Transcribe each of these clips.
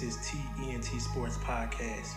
This is T-ENT SPORTS PODCAST.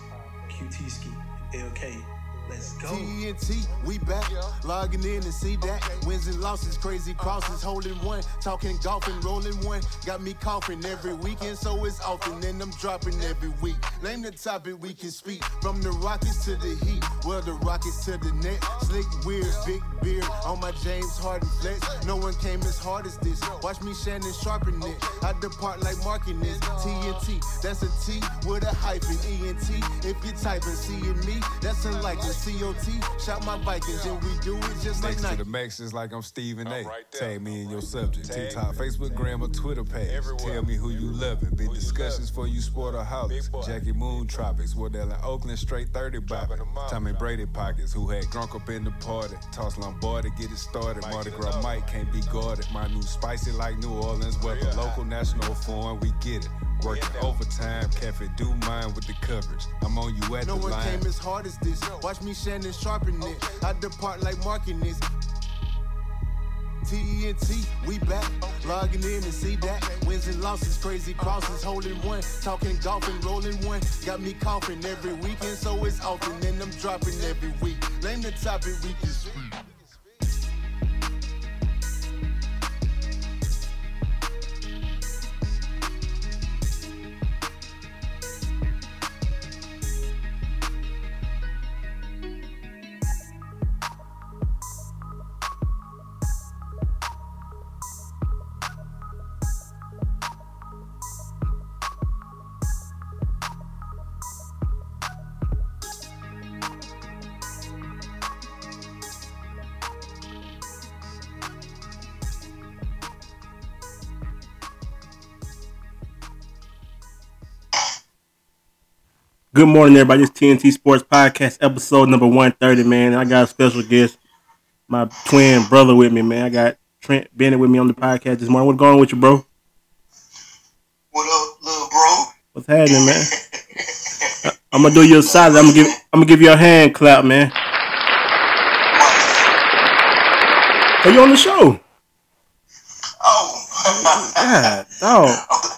QT Ski, LK. Let's go. T-ENT, we back. Logging in and see that. Wins and losses, crazy crosses, holding one. Talking golf and rolling one. Got me coughing every weekend, so it's often. And I'm dropping every week. Name the topic we can speak. From the Rockets to the Heat. Well, the Rockets to the net. Slick, weird, big beard. On my James Harden flex. No one came as hard as this. Watch me Shannon sharpen it. I depart like marking this. T-ENT, that's a T with a hyphen. E-N-T, if you're typing C and me, that's unlikely. C-O-T, shot my Vikings, and we do it just like Nike. Next to the Max is like I'm Stephen A. Right, tag me in your subject. TikTok, Facebook, Grandma, Twitter page. Everywhere. Tell me who you loving. Big discussions for you sportaholics. Jackie Moon, Tropics, Wardell in Oakland, straight 30 bopping. Tommy Brady Pockets, who had drunk up in the party. Toss Lombardi, get it started. Mardi Gras Mike, can't be guarded. My new spicy like New Orleans weather. Local, national, foreign, we get it. Working overtime, Cafe do mine with the coverage. I'm on you at the line. No one came as hard as this. Watch me Shannon sharpen it. I depart like marking this. T-ENT, we back. Logging in and see that. Wins and losses, crazy crosses, holding one. Talking golf and rolling one. Got me coughing every weekend, so it's often. And I'm dropping every week. Name the topic we can speak. Good morning, everybody. This is T-ENT Sports Podcast, episode number 130, man. I got a special guest, my twin brother with me, man. I got Trent Bennett with me on the podcast this morning. What's going on with you, bro? What up, little bro? What's happening, man? I'm going to do you a solid. I'm gonna give you a hand clap, man. Are you on the show? Oh. God, oh.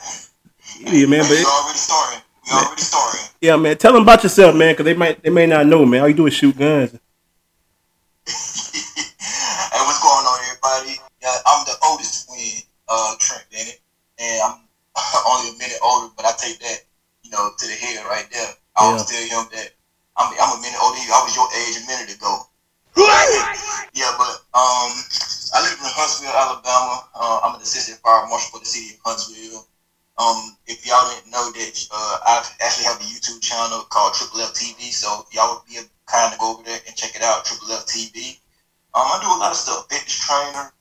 Idiot, man. But We already started. Yeah, man. Tell them about yourself, man, because they may not know, man. All you do is shoot guns. Hey, what's going on, everybody? I'm the oldest twin, Trent Bennett, and I'm only a minute older, but I take that, to the head right there. I was still young that I'm a minute older. I was your age a minute ago. Yeah, but I live in Huntsville, Alabama. I'm an assistant fire marshal for the city of Huntsville. If y'all didn't know that, I actually have a YouTube channel called Triple F TV, so if y'all would be kind to go over there and check it out, Triple F TV. I do a lot of stuff, fitness trainer,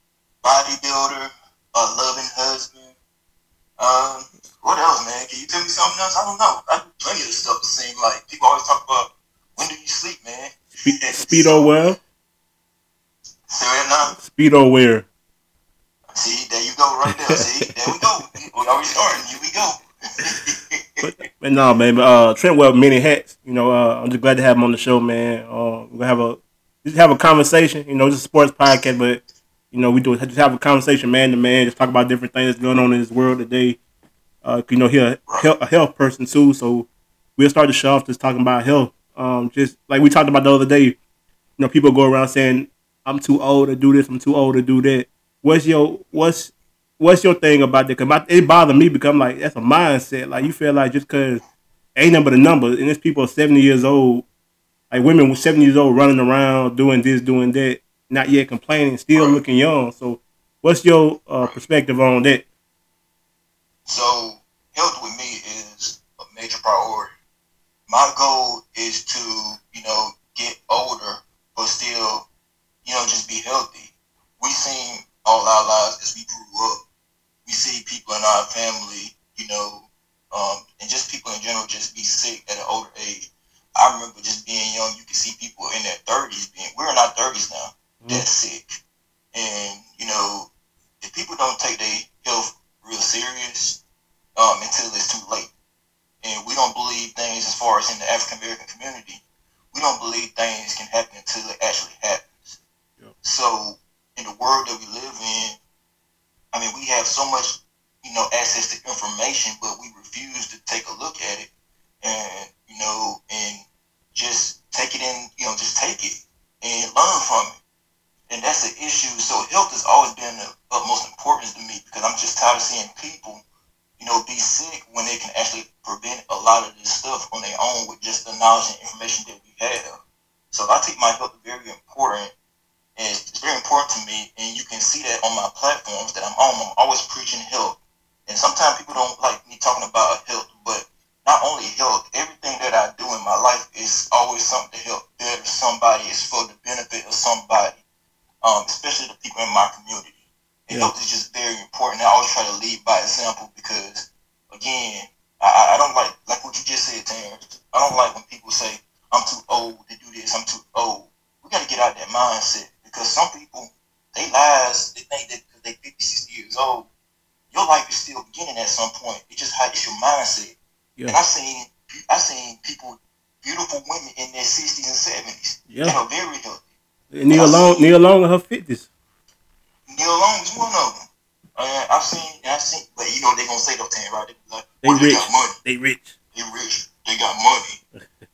bodybuilder, loving husband. What else, man? Can you tell me something else? I don't know. I do plenty of stuff, it seems like. People always talk about, when do you sleep, man? Speedo wear? Say that now? Speedo wear. See, there you go right there. See, there we go. We already starting. Here we go. But no, man. Trent wears many hats. I'm just glad to have him on the show, man. We're gonna have a conversation. It's a sports podcast, but we do just have a conversation, man to man. Just talk about different things that's going on in this world today. He's a health person too, so we'll start the show off just talking about health. Just like we talked about the other day, people go around saying, "I'm too old to do this. I'm too old to do that." What's your thing about that? Cause it bothered me because I'm like, that's a mindset. Like you feel like just cause ain't nothing but a number, and there's people 70 years old, like women with 70 years old running around doing this, doing that, not yet complaining, still looking young. So, what's your perspective on that? So, health with me is a major priority. My goal is to get older but still just be healthy. We seen all our lives as we grew up, we see people in our family, and just people in general just be sick at an older age. I remember just being young, you could see people in their 30s, we're in our 30s now, that's sick. And, if people don't take their health real serious until it's too late, and we don't believe things as far as in the African-American community, we don't believe things can happen until it actually happens. Yeah. So, in the world that we live in, we have so much, you know, access to information, but we refuse to take a look at it and, you know, and just take it in, you know, just take it and learn from it. And that's the issue. So health has always been of utmost importance to me because I'm just tired of seeing people, you know, be sick when they can actually prevent a lot of this stuff on their own with just the knowledge and information that we have. So I take my health very important, and it's very important to me, and you can see that on my platforms that I'm on. I'm always preaching health, and sometimes people don't like me talking about health, but not only health, everything that I do in my life is always something to help better somebody. It's for the benefit of somebody, especially the people in my community. And health is just very important. I always try to lead by example because, again, I don't like what you just said, Terrence. I don't like when people say, I'm too old to do this, I'm too old. We got to get out of that mindset because some people, they lies, they think that because they're 50, 60 years old, your life is still beginning at some point. It's just how it's your mindset. Yeah. And I seen people, beautiful women in their 60s and 70s. Yeah. They are very healthy. Neil Long in her 50s. Neil Long is one of them. I've seen, but you know they're gonna say those things, right? They rich. They got money.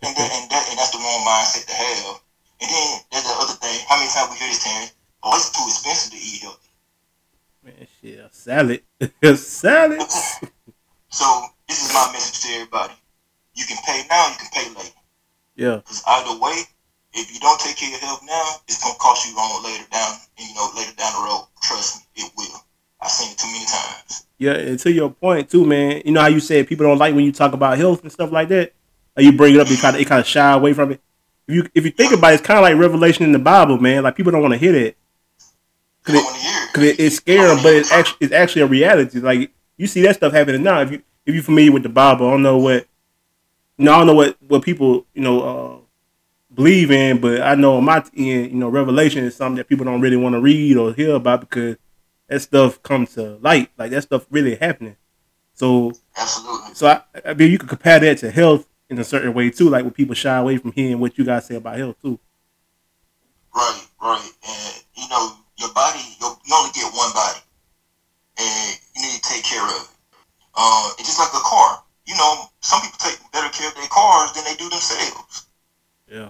and that's the wrong mindset to have. And then there's the other thing. How many times we hear this, Terrence? Oh, it's too expensive to eat healthy. Man, shit, a salad. Salad. So this is my message to everybody. You can pay now. You can pay later. Yeah. Because either way, if you don't take care of your health now, it's gonna cost you wrong later down the road. Trust me, it will. I've seen it too many times. Yeah, and to your point too, man. You know how you said people don't like when you talk about health and stuff like that. Like you bring it up, they kind of shy away from it. If you think about it, it's kind of like Revelation in the Bible, man. Like people don't want to hear that because it's scary, but it's actually a reality. Like you see that stuff happening now. If you're familiar with the Bible, I don't know what people believe in, but I know on my end, you know, Revelation is something that people don't really want to read or hear about because that stuff comes to light. Like that stuff really happening. So absolutely. So I mean, you could compare that to health in a certain way too, like when people shy away from hearing what you guys say about health too. Right. And you know, your body, you only get one body, and you need to take care of it. It's just like a car. You know, some people take better care of their cars than they do themselves. Yeah.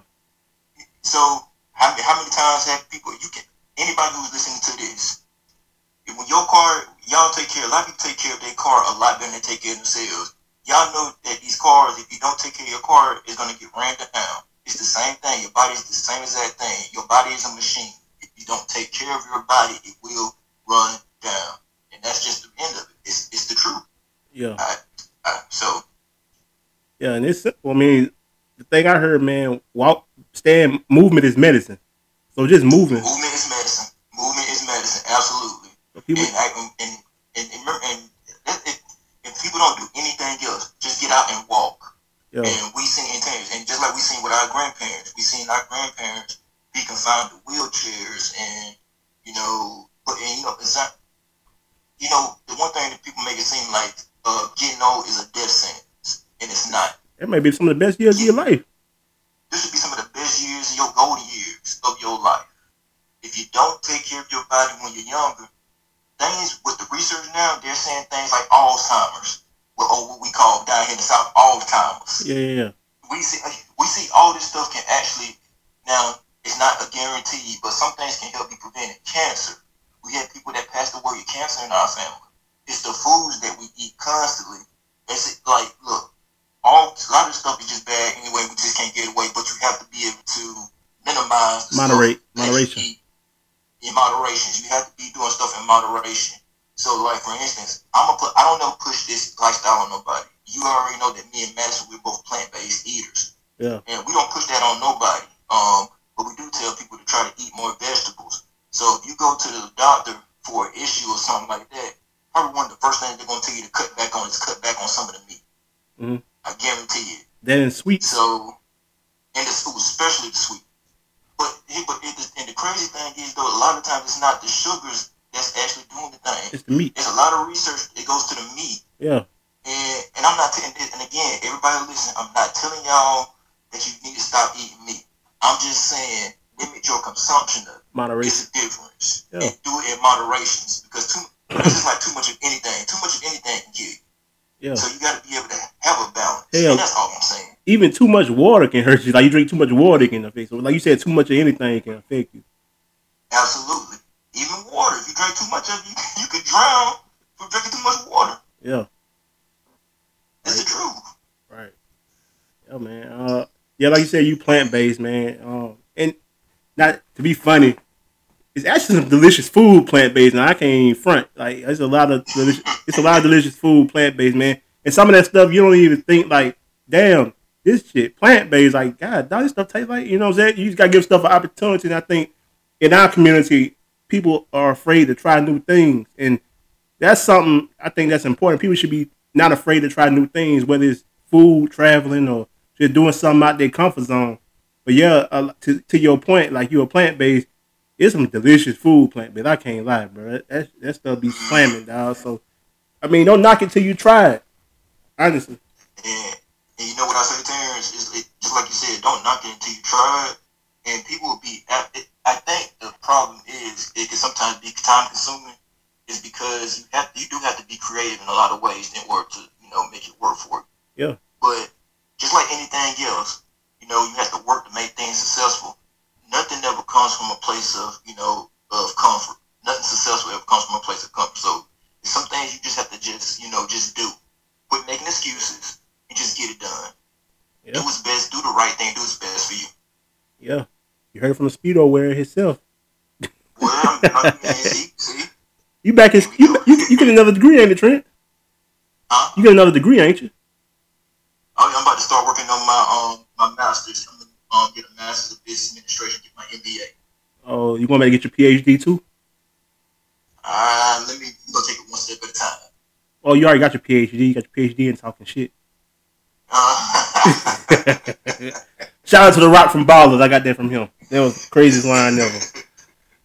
So how many times have people? Anybody who's listening to this, when your car, y'all take care. A lot of people take care of their car a lot better than they take care of themselves. Y'all know that these cars, if you don't take care of your car, it's gonna get ran down. It's the same thing. Your body is the same exact thing. Your body is a machine. If you don't take care of your body, it will run down, and that's just the end of it. It's the truth. Yeah. Yeah, and it's simple. I mean, the thing I heard, man, movement is medicine. So just moving. Movement is medicine. Movement is medicine. Absolutely. So people, if people don't do anything else, just get out and walk. Yeah. And we seen and just like we seen with our grandparents, be confined to wheelchairs, and the one thing that people make it seem like getting old is a death sentence, and it's not. That might be some of the best years of your life. This should be some of the best years, your golden years of your life. If you don't take care of your body when you're younger, things with the research now, they're saying things like Alzheimer's, or what we call down here in the South, Alzheimer's. Yeah. We see all this stuff can actually, now it's not a guarantee, but some things can help you prevent it. Cancer. We had people that passed away with cancer in our family. It's the foods that we eat constantly. It's like, look, a lot of stuff is just bad anyway. We just can't get away, but you have to be able to minimize. Moderation. In moderation. You have to be doing stuff in moderation. So, like, for instance, I don't ever push this lifestyle on nobody. You already know that me and Madison, we're both plant-based eaters. Yeah. And we don't push that on nobody. But we do tell people to try to eat more vegetables. So, if you go to the doctor for an issue or something like that, probably one of the first things they're going to tell you to cut back on is cut back on some of the meat. Mm-hmm. I guarantee it. Then sweet. So, and the food, especially the sweet. But the crazy thing is, though, a lot of times it's not the sugars that's actually doing the thing. It's the meat. There's a lot of research that goes to the meat. Yeah. And I'm not telling. And again, everybody listen. I'm not telling y'all that you need to stop eating meat. I'm just saying limit your consumption of it. Moderation. It's a difference. Yeah. And do it in moderation because It's like too much of anything. Too much of anything can kill you. Yeah. So you got to be able to have a balance. Hell, that's all I'm saying. Even too much water can hurt you. Like you drink too much water, it can affect you. Like you said, too much of anything can affect you. Absolutely. Even water. If you drink too much of it, you could drown from drinking too much water. Yeah. That's the truth. Right. Yeah, man. Yeah, like you said, you plant-based, man. And not to be funny, it's actually some delicious food plant-based, and I can't even front. Like it's a lot of delicious food plant-based, man. And some of that stuff you don't even think like, damn, this shit plant-based. Like, God, this stuff tastes like, you know what I'm saying? You just gotta give stuff an opportunity. And I think in our community, people are afraid to try new things, and that's something I think that's important. People should be not afraid to try new things, whether it's food, traveling, or just doing something out their comfort zone. But yeah, to your point, like you're a plant-based. It's some delicious food plant-based. I can't lie, bro. That stuff be slamming, dog. So, I mean, don't knock it till you try it. Honestly. Yeah. And you know what I say, Terrence? It's just like you said, don't knock it until you try it. And people will be... I think the problem is it can sometimes be time-consuming. It's because you do have to be creative in a lot of ways in order to, you know, make it work for you. Yeah. But just like anything else, you know, you have to work to make things successful. Nothing ever comes from a place of, you know, of comfort. Nothing successful ever comes from a place of comfort. So some things you just have to just do. Quit making excuses and just get it done. Yeah. Do what's best. Do the right thing. Do what's best for you. Yeah. You heard it from the Speedo wearer himself. Well, I mean, see? You back in, you get another degree, ain't it, Trent? Huh? You get another degree, ain't you? I'm about to start working on my master's. Get a master's of business administration, get my MBA. Oh, you want me to get your PhD too? Let me go take it one step at a time. Oh, you already got your PhD. You got your PhD in talking shit. Shout out to The Rock from Ballers. I got that from him. That was the craziest line ever.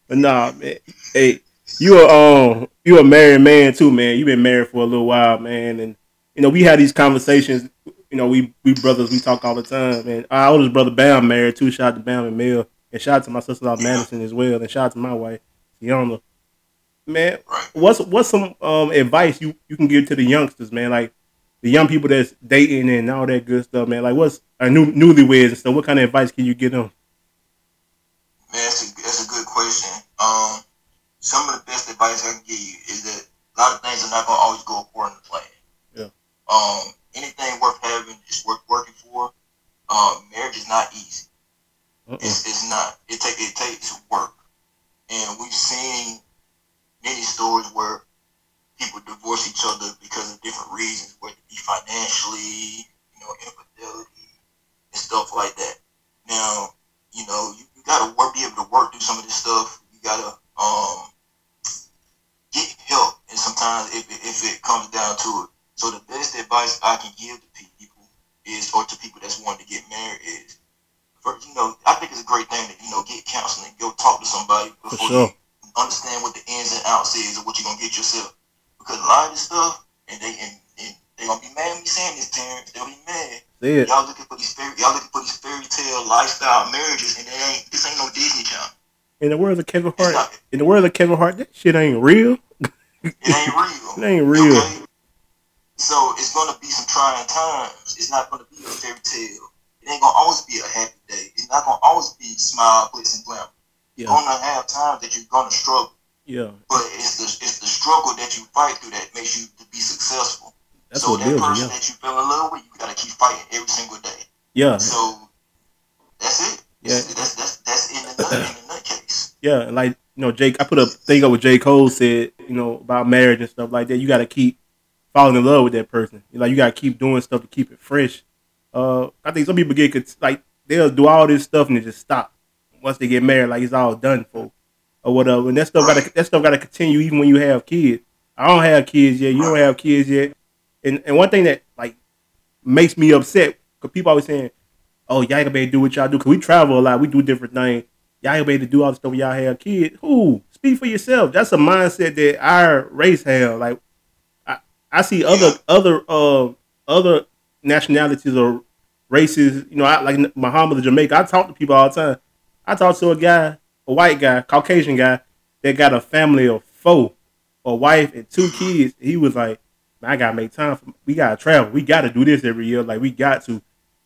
But nah, man. Hey, you a married man too, man. You've been married for a little while, man, and you know we had these conversations. You know, we brothers, we talk all the time. And our oldest brother, Bam, married too. Shout out to Bam and Mel. And shout out to my sister-in-law, Madison, as well. And shout out to my wife, Sienna. Man, what's some advice you can give to the youngsters, man? Like, the young people that's dating and all that good stuff, man. Like, what's newlyweds and stuff? What kind of advice can you give them? Man, that's a good question. Some of the best advice I can give you is that a lot of things are not going to always go according to plan. Yeah. Anything worth having is worth working for. Marriage is not easy. It's not. It takes work. And we've seen many stories where people divorce each other because of different reasons, whether it be financially, you know, infidelity, and stuff like that. Now, you know, you got to be able to work through some of this stuff. You got to get help. And sometimes if it comes down to it. So the best advice I can give to people or to people that's wanting to get married is, first, you know, I think it's a great thing to, you know, get counseling, go talk to somebody before you understand what the ins and outs is or what you're going to get yourself. Because a lot of this stuff, and they're going to be mad at me saying this, Terrence, they'll be mad. Y'all looking for these fairy tale lifestyle marriages, and this ain't no Disney Channel. In the world of Kevin Hart, that shit ain't real. It ain't real. Okay? So it's going to be some trying times. It's not going to be a fairy tale. It ain't going to always be a happy day. It's not going to always be smile, glitz, and glamour. Yeah. You're going to have times that you're going to struggle. Yeah. But it's the struggle that you fight through that makes you to be successful. That person that you fell in love with, you got to keep fighting every single day. Yeah. So that's it. Yeah. That's in the nutcase. Yeah, like, you know, Jake, I put a thing up with J. Cole said, you know, about marriage and stuff like that. You got to keep falling in love with that person. Like, you gotta keep doing stuff to keep it fresh. I think some people get like, they'll do all this stuff and they just stop once they get married. Like, it's all done for or whatever. And that stuff gotta continue even when you have kids. I don't have kids yet. You don't have kids yet. And one thing that like makes me upset because people always saying, "Oh, y'all ain't gonna be able to do what y'all do." Because we travel a lot, we do different things. Y'all ain't gonna be able to do all the stuff when y'all have kids. Who? Speak for yourself. That's a mindset that our race have. Like, I see other nationalities or races. You know, like Muhammad of Jamaica. I talk to people all the time. I talk to a white guy, Caucasian guy, that got a family of 4 a wife and two kids. He was like, I gotta make time for, we gotta travel. We gotta do this every year. Like, we got to.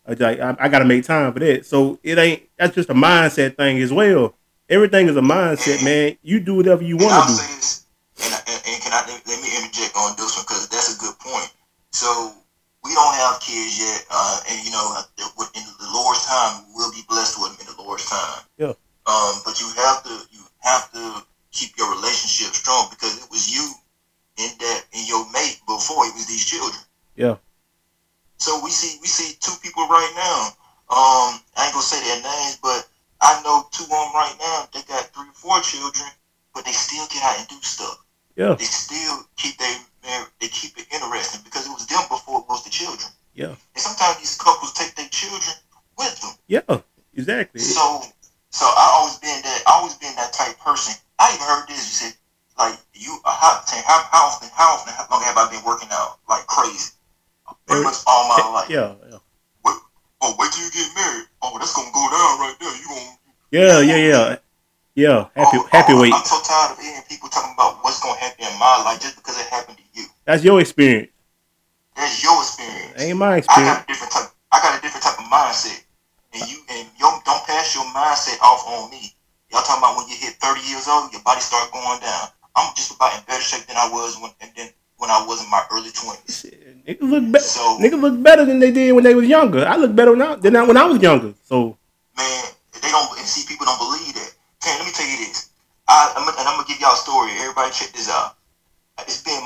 Like, I gotta make time for that. So it ain't, that's just a mindset thing as well. Everything is a mindset, and, man. You do whatever you want to do. And can I, let me interject on this one, because that's a good point. So we don't have kids yet, and you know, in the Lord's time, we'll be blessed with them in the Lord's time. Yeah. But you have to keep your relationship strong, because it was you and that and your mate before it was these children. Yeah. So we see two people right now. I ain't gonna say their names, but I know two of them right now. They got 3 or 4 children, but they still get out and do stuff. Yeah. They still keep it interesting, because it was them before it was the children. Yeah. And sometimes these couples take their children with them. Yeah, exactly. So I always been that type of person. I even heard this. You said, like, how long have I been working out like crazy? Pretty much all my life. Yeah, yeah. Wait till you get married. Oh, that's gonna go down right there. You gonna. Yeah. Happy weight. I'm so tired of hearing people talking about what's gonna happen in my life just because it happened to you. That's your experience. Ain't my experience. I got a different type of mindset, and don't pass your mindset off on me. Y'all talking about when you hit 30 years old, your body start going down. I'm just about in better shape than I was when I was in my early 20s. Niggas look better than they did when they was younger. I look better than when I was younger. So, man, people don't believe that. Okay, let me tell you this. I'm gonna give y'all a story. Everybody, check this out. It's been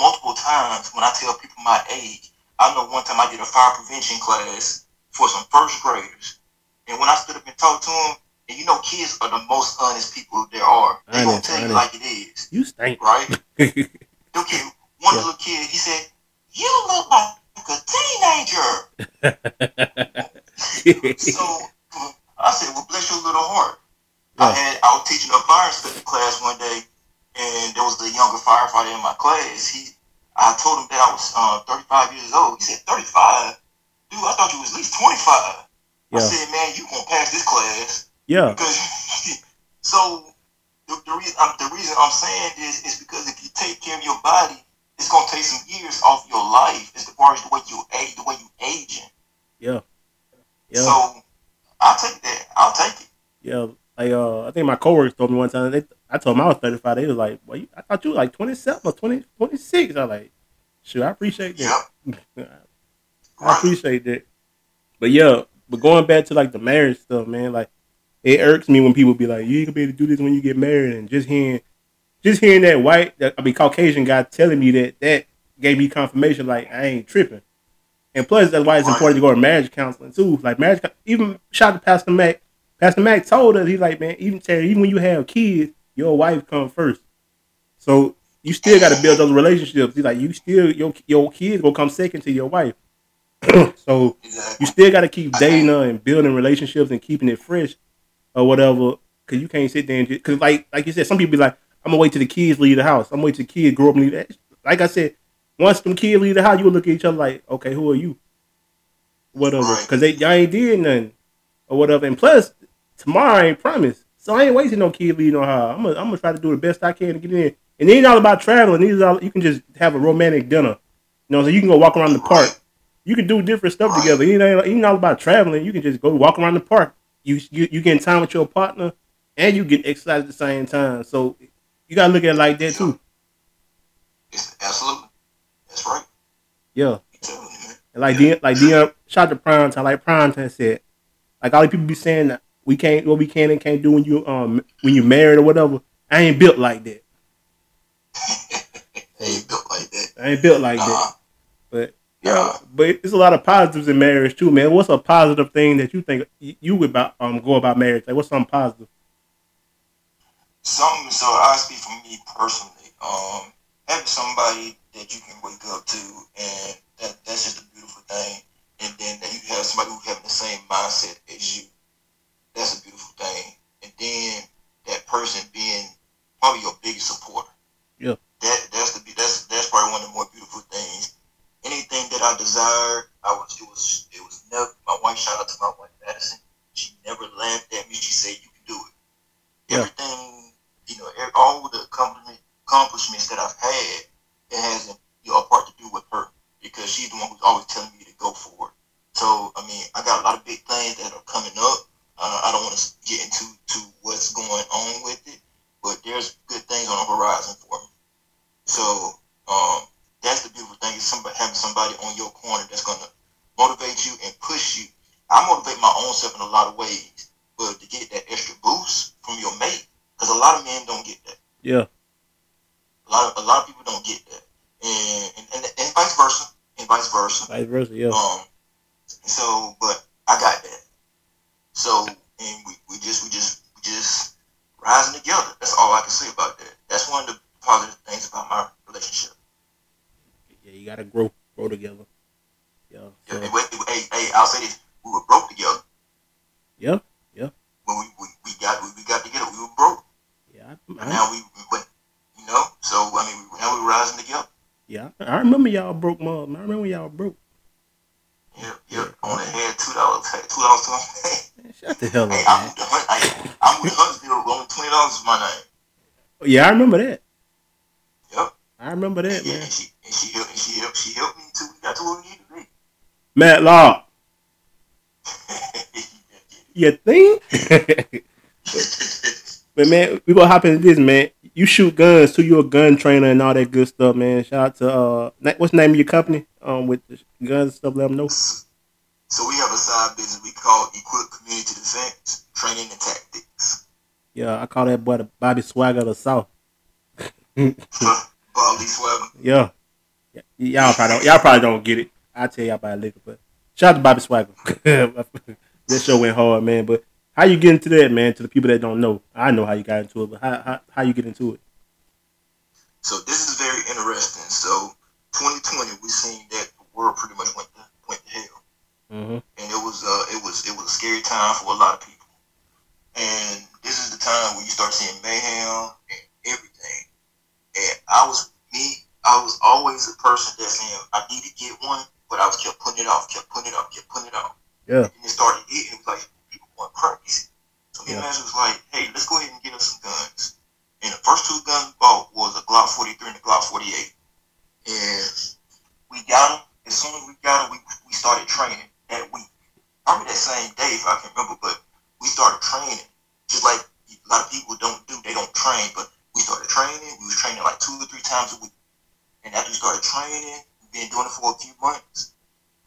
multiple times when I tell people my age. I know one time I did a fire prevention class for some first graders, and when I stood up and talked to them, and you know, kids are the most honest people there are. They gonna tell you like it is. You stink, right? Okay, one little kid, he said, "You look like a teenager." So I said, "Well, bless your little heart." Yeah. I was teaching a fire study class one day, and there was a younger firefighter in my class. I told him that I was 35 years old. He said, "35? Dude, I thought you was at least 25." Yeah. I said, "Man, you gonna pass this class?" Yeah. Because so. The reason I'm saying this is because if you take care of your body, it's going to take some years off your life as far as the way you aging. Yeah. Yeah. So, I'll take it. Yeah. Like, I think my coworkers told me one time, I told them I was 35. They was like, "Well, I thought you were like 27 or 26. I was like, "Shoot, I appreciate that." Yeah. I appreciate that. But, yeah, going back to, like, the marriage stuff, man, like, it irks me when people be like, "You ain't gonna be able to do this when you get married," and just hearing that Caucasian guy telling me that gave me confirmation, like, I ain't tripping. And plus, that's why it's important to go to marriage counseling too. Like, even shout out to Pastor Mac. Pastor Mac told us, he's like, "Man, even when you have kids, your wife comes first. So you still got to build those relationships." He's like, "You still your kids gonna come second to your wife." So you still got to keep dating her and building relationships and keeping it fresh. Or whatever, because you can't sit there and just... Because like you said, some people be like, "I'm going to wait till the kids leave the house. I'm going to wait till the kids grow up and leave that." Like I said, once them kids leave the house, you will look at each other like, "Okay, who are you?" Whatever. Because y'all ain't did nothing. Or whatever. And plus, tomorrow I ain't promised. So I ain't waiting no kids leaving no house. I'm going to try to do the best I can to get in. And it ain't all about traveling. You can just have a romantic dinner. You know, so you can go walk around the park. You can do different stuff together. It ain't all about traveling. You can just go walk around the park. You getting time with your partner, and you get exercise at the same time. So you gotta look at it like that too. It's absolutely, that's right. Yeah. And Dion, shout to Prime Time. Like Prime Time said, like, all the people be saying that we can and can't do when you married or whatever. I ain't built like that. I ain't built like that. But. Yeah, but it's a lot of positives in marriage too, man. What's a positive thing that you think you would go about marriage? Like, what's something positive? So I speak for me personally. Having somebody that you can wake up to, and that's just a beautiful thing. And then you have somebody who having the same mindset as you. That's a beautiful thing. And then that person being probably your biggest supporter. Yeah. That's probably one of the more beautiful things. Anything that I desired, it was never. My wife, shout out to my wife Madison. She never laughed at me. She said, "You can do it." Yeah. Everything, you know, all the compliments accomplishments that I've had, it has a part to do with her, because she's the one who's always telling me to go for it. So, I mean, I got a lot of big things that are coming up. I don't want to get into what's going on with it, but there's good things on the horizon for me. So, that's the beautiful thing, is having somebody on your corner that's going to motivate you and push you. I motivate my own self in a lot of ways, but to get that extra boost from your mate, because a lot of men don't get that. Yeah. A lot of people don't get that. And vice versa. Yeah. So, but I got that. So, and we just rising together. That's all I can say about that. That's one of the positive things about my relationship. Yeah, you gotta grow together. Yeah. So. Yeah, hey, I'll say this: we were broke together. Yeah, yeah. When we got together, we were broke. Yeah. Now now we're rising together. Yeah, I remember y'all broke, Mom. I remember y'all broke. Yep. On the head, $2 to my name. Shut the hell up. Hey, I moved to Huntsville, only $20 is my name. Yeah, I remember that. Yep. I remember that, man. And she helped me too. We got to where we need to be. Matt Law. You think? But man, we gonna hop into this, man. You shoot guns too. You a gun trainer and all that good stuff, man. Shout out to what's the name of your company? With the guns and stuff. Let them know. So we have a side business we call Equip Community Defense Training and Tactics. Yeah, I call that boy the Bobby Swagger of the South. Bobby Swagger. Yeah. Y'all probably don't get it. I'll tell y'all about it later. But shout out to Bobby Swagger. That show went hard, man. But how you get into that, man? To the people that don't know, I know how you got into it, but how you get into it? So this is very interesting. So 2020, we seen that the world pretty much went to hell, mm-hmm. And it was a scary time for a lot of people. And this is the time when you start seeing mayhem and everything. And I was always a person that saying I need to get one, but I was kept putting it off. Yeah. And it started hitting. It was like people going crazy. So me and Madison was like, hey, let's go ahead and get us some guns. And the first two guns we bought was a Glock 43 and a Glock 48. And we got them. As soon as we got them, we started training that week. Probably that same day, if I can remember, but we started training. Just like a lot of people they don't train, but we started training. We was training like 2 or 3 times a week. And after we started training, we've been doing it for a few months.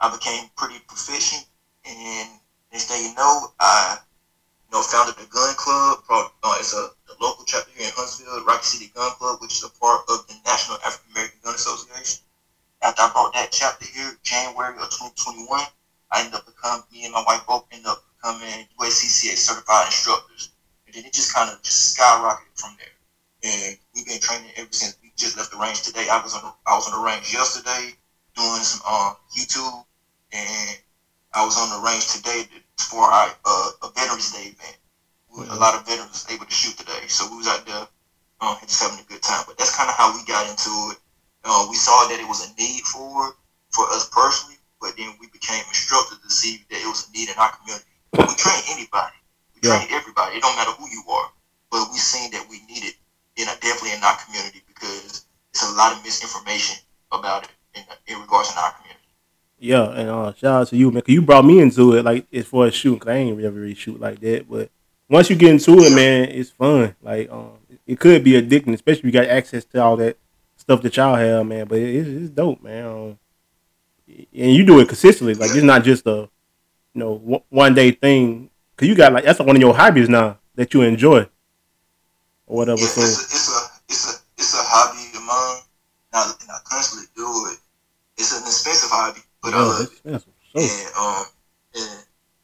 I became pretty proficient. And next thing you know, I founded the gun club. It's the local chapter here in Huntsville, Rocky City Gun Club, which is a part of the National African American Gun Association. After I bought that chapter here, January of 2021, me and my wife both ended up becoming USCCA certified instructors. And then it just kind of skyrocketed from there. And we've been training ever since. We just left the range today. I was on the range yesterday doing some YouTube, and I was on the range today for our a Veterans Day event. A lot of veterans able to shoot today, so we was out there just having a good time. But that's kind of how we got into it. We saw that it was a need for us personally, but then we became instructors to see that it was a need in our community. We train anybody. We train everybody. It don't matter who you are. But we seen that we need it definitely in our community, because it's a lot of misinformation about it in regards to our community. Yeah, and shout out to you, man, because you brought me into it, like, as far as shooting, because I ain't ever really shoot like that, but once you get into it, man, it's fun. Like, it could be addicting, especially if you got access to all that stuff that y'all have, man, but it's dope, man. And you do it consistently. Like, it's not just a, one-day thing, because you got, like, that's one of your hobbies now that you enjoy or whatever. Yeah, so. It's a hobby of mine, and I constantly do it. It's an expensive hobby. But and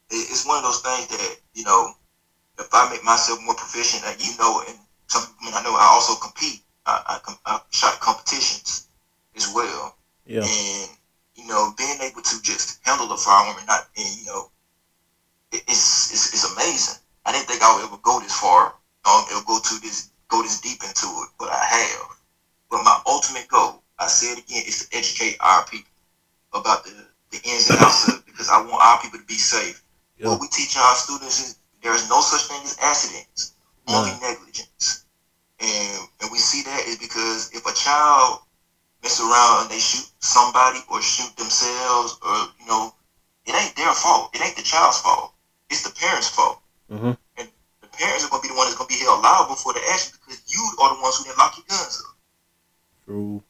it's one of those things that, if I make myself more proficient, and I also compete. I shot competitions as well. Yeah. And being able to just handle a firearm and not, it's amazing. I didn't think I would ever go this far. It'll go this deep into it, but I have. But my ultimate goal, I say it again, is to educate our people about the ins and outs of it, because I want our people to be safe. Yep. What we teach our students is there is no such thing as accidents, only negligence. And we see that is because if a child mess around and they shoot somebody or shoot themselves, or, you know, it ain't their fault. It ain't the child's fault. It's the parents' fault. Mm-hmm. And the parents are going to be the ones that's going to be held liable for the action because you are the ones who didn't lock your guns up. True.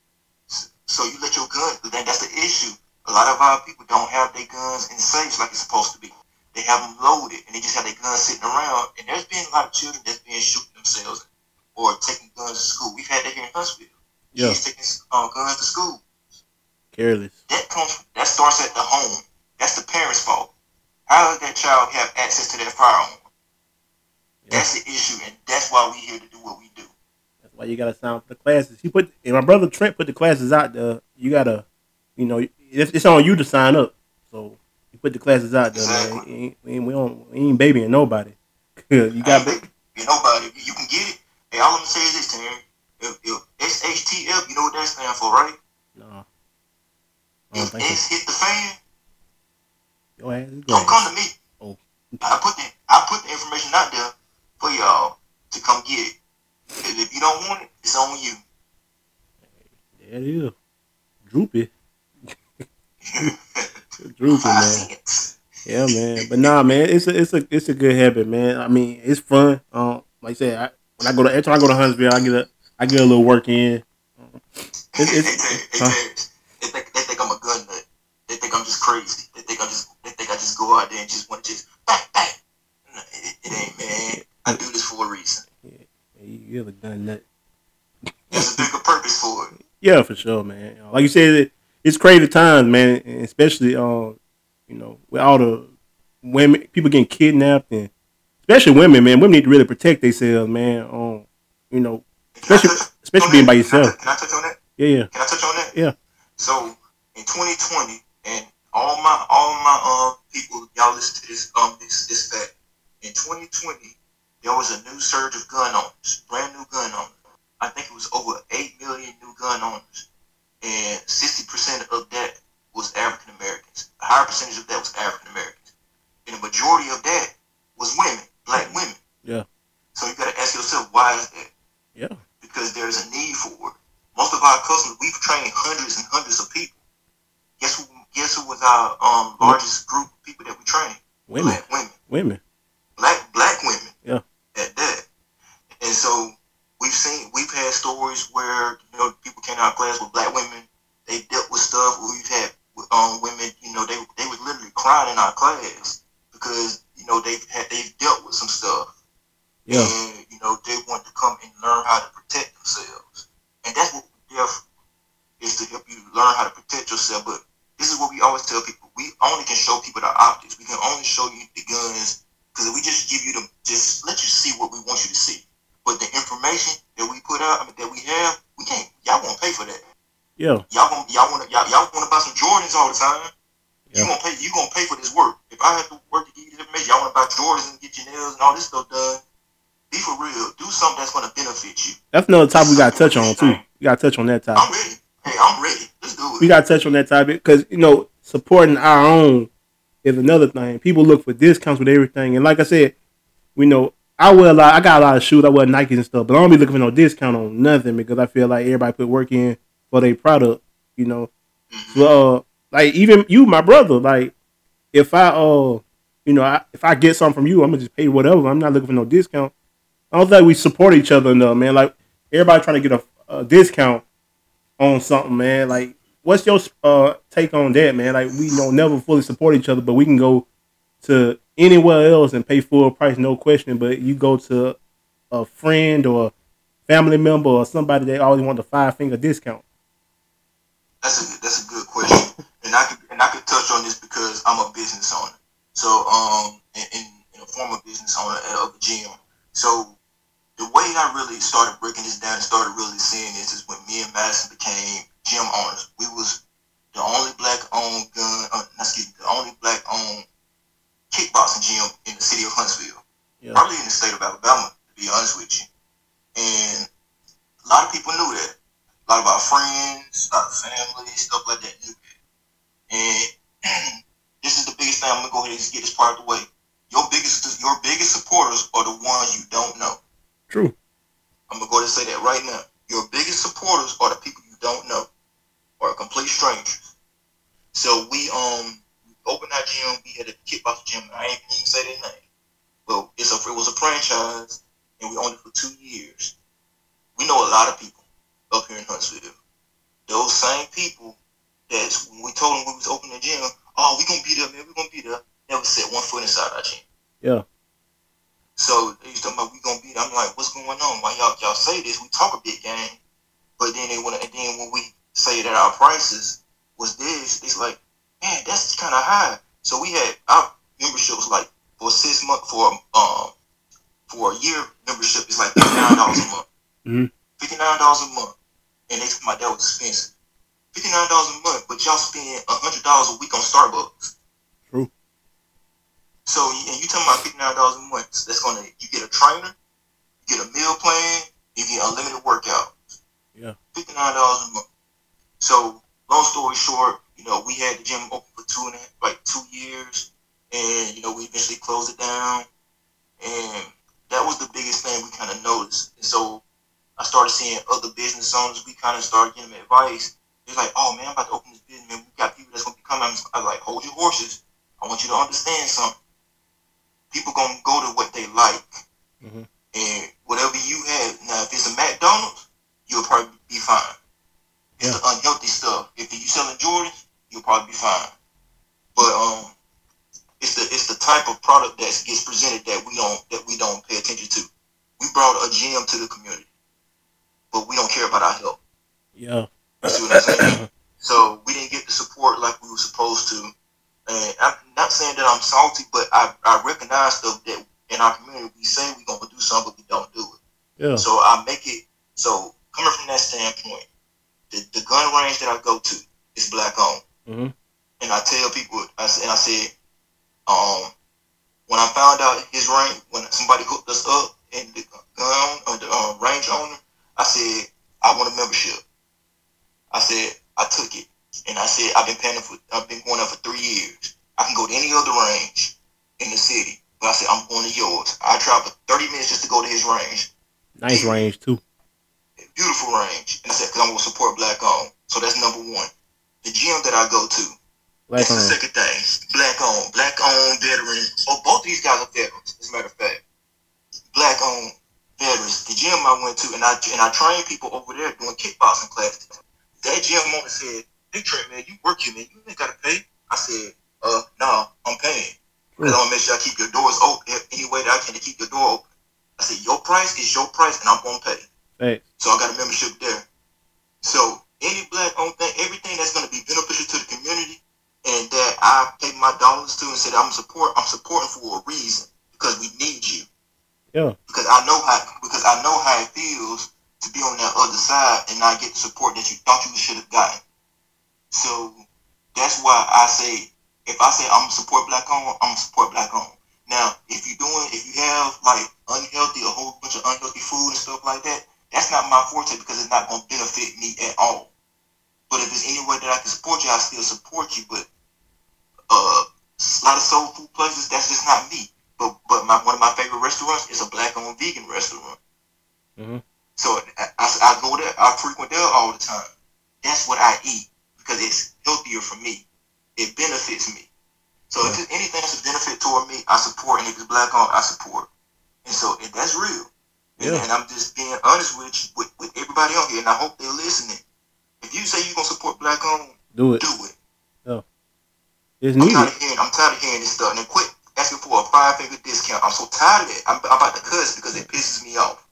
So you let your guns, that's the issue. A lot of our people don't have their guns in safes like it's supposed to be. They have them loaded, and they just have their guns sitting around. And there's been a lot of children that's been shooting themselves or taking guns to school. We've had that here in Huntsville. Yeah. She's taking guns to school. Careless. That starts at the home. That's the parents' fault. How does that child have access to that firearm? Yeah. That's the issue, and that's why we're here to do what we do. That's why you gotta sound the classes. And my brother Trent put the classes out there. You gotta, you know, it's on you to sign up. So you put the classes out there. Exactly. Man. We ain't babying nobody. You got babying nobody. You can get it. Hey, all I'm gonna say is this, Terry. SHTF, you know what that stands for, right? No. If S hit the fan, your ass is don't come to me. Oh. I put the information out there for y'all to come get it. Because if you don't want it, it's on you. There it is. Droopy. Droopy, man. Yeah, man. But nah, man, it's a good habit, man. I mean, it's fun. Like I said, every time I go to Huntsville, I get a little work in. They think I'm a gun nut. They think I'm just crazy. They think I just go out there and just want to just bang, bang. No, it ain't, man. I do this for a reason. Yeah, you're a gun nut. There's a bigger purpose for it. Yeah, for sure, man. Like you said, it's crazy times, man. And especially, you know, with all the women, people getting kidnapped, and especially women, man. Women need to really protect themselves, man. You know. Especially being by yourself. Can I touch on that? Yeah. Can I touch on that? Yeah. So in 2020, and all my people, y'all listen to this fact. In 2020, there was a new surge of gun owners, brand new gun owners. I think it was over 8 million new gun owners, and 60% of that was African Americans. A higher percentage of that was African Americans, and the majority of that was women, black women. Yeah. So you got to ask yourself, why is that? Yeah. Because there's a need for it. Most of our customers, we've trained hundreds and hundreds of people. Guess who was our largest group of people that we trained? Women. Black women. Black women. Yeah. At that. And so we've had stories where, you know, people came out of class with black women. They dealt with stuff. We've had women, you know, they were literally crying in our class because, you know, they've dealt with some stuff. Yeah. And, you know, they want to come and learn how to protect themselves. And that's what we're there for, is to help you learn how to protect yourself. But this is what we always tell people. We only can show people the optics. We can only show you the guns, because if we just give you the, just let you see what we want you to see. But the information that we put out, I mean, that we have, we can't, y'all won't pay for that. Yeah. Y'all wanna buy some Jordans all the time. Yeah. You gonna pay for this work. If I have to work to give you the information, y'all wanna buy Jordans and get your nails and all this stuff done. Be for real. Do something that's going to benefit you. That's another topic we got to touch on, too. We got to touch on that topic. I'm ready. Hey, I'm ready. Let's do it. We got to touch on that topic because, you know, supporting our own is another thing. People look for discounts with everything. And like I said, we know, I got a lot of shoes. I wear Nikes and stuff, but I don't be looking for no discount on nothing because I feel like everybody put work in for their product, you know. Mm-hmm. So, like, even you, my brother, like, if I get something from you, I'm going to just pay whatever. I'm not looking for no discount. I don't think we support each other enough, man. Like, everybody trying to get a discount on something, man. Like, what's your take on that, man? Like, we don't never fully support each other, but we can go to anywhere else and pay full price, no question. But you go to a friend or a family member or somebody, they always want the 5-finger discount. That's a good question, and I could touch on this because I'm a business owner. So, and a former business owner of a gym. So. The way I really started breaking this down and started really seeing this is when me and Madison became gym owners. We was the only black-owned the only black-owned kickboxing gym in the city of Huntsville. Yeah. Probably in the state of Alabama, to be honest with you. And a lot of people knew that. A lot of our friends, our family, stuff like that knew that. And this is the biggest thing. I'm going to go ahead and get this part of the way. Your biggest supporters are the ones you don't know. True. I'm going to go ahead and say that right now. Your biggest supporters are the people you don't know or complete strangers. So we opened our gym. We had a kickboxing gym. I ain't even say their name. Well, it was a franchise, and we owned it for 2 years. We know a lot of people up here in Huntsville. Those same people that when we told them we was opening the gym, oh, we're going to be there, man, we're going to be there. Never set one foot inside our gym. Yeah. So they was talking about we going to be there. I'm like, what's going on? Why y'all say this? We talk a big game. But then when we say that our prices was this, it's like, man, that's kind of high. So we had our membership was like, for a year membership is like $59 a month. Mm-hmm. $59 a month, and they told me that was expensive. $59 a month, but y'all spend $100 a week on Starbucks. True. So, and you tell me about $59 a month. So that's you get a trainer, you get a meal plan, you get unlimited workouts. Yeah. $59 a month. So, long story short, we had the gym open for 2 years. And, we eventually closed it down. And that was the biggest thing we kind of noticed. And so I started seeing other business owners. We kind of started giving them advice. They're like, oh, man, I'm about to open this business. Man, we got people that's going to be coming. I was like, hold your horses. I want you to understand something. People going to go to what they like. Mm-hmm. And whatever you have. Now, if it's a McDonald's, you'll probably be fine. Yeah. It's the unhealthy stuff. If you're selling Jordan, you'll probably be fine. But, it's the type of product that gets presented that we don't pay attention to. We brought a gym to the community, but we don't care about our health. Yeah. You see what I'm saying? So we didn't get the support like we were supposed to. And I'm not saying that I'm salty, but I recognize stuff that in our community we say we're gonna do something, but we don't do it. Yeah. So I make it. So coming from that standpoint, the gun range that I go to is black owned, mm-hmm. and I tell people, I said. When I found out his range, when somebody hooked us up and the gun or the range owner, I said, I want a membership. I said, I took it. And I said, I've been going up for 3 years. I can go to any other range in the city. But I said, I'm going to yours. I traveled 30 minutes just to go to his range. Nice range too. Beautiful range. And I said, cause I'm going to support black owned. So that's number one. The gym that I go to. That's the second thing. Black-owned veterans. Oh, both of these guys are veterans, as a matter of fact. Black-owned veterans. The gym I went to, and I trained people over there doing kickboxing classes. That gym owner said, "Hey, Trent, man, you work here, man. You ain't got to pay." I said, no, I'm paying. Because I want to make sure I keep your doors open any way that I can to keep your door open. I said, your price is your price, and I'm going to pay. Hey. So I got a membership there. So any black-owned thing, everything that's going to be beneficial to the community, and that I paid my dollars to and said, I'm supporting for a reason because we need you. Yeah. Because I know how it feels to be on that other side and not get the support that you thought you should have gotten. So that's why I say, if I say I'm gonna support black owned, I'm gonna support black owned. Now, if you have like unhealthy, a whole bunch of unhealthy food and stuff like that, that's not my forte because it's not gonna benefit me at all. But if there's any way that I can support you, I still support you. But a lot of soul food places, that's just not me. But one of my favorite restaurants is a black-owned vegan restaurant. Mm-hmm. So I go there, I frequent there all the time. That's what I eat because it's healthier for me. It benefits me. So yeah. If there's anything that's a benefit toward me, I support. And if it's black-owned, I support. And so and that's real. Yeah. And I'm just being honest with everybody on here, and I hope they're listening. If you say you're going to support black-owned, do it. No. It's needed. I'm tired of hearing this stuff. And then quit asking for a 5-figure discount. I'm so tired of it. I'm about to cuss because it pisses me off.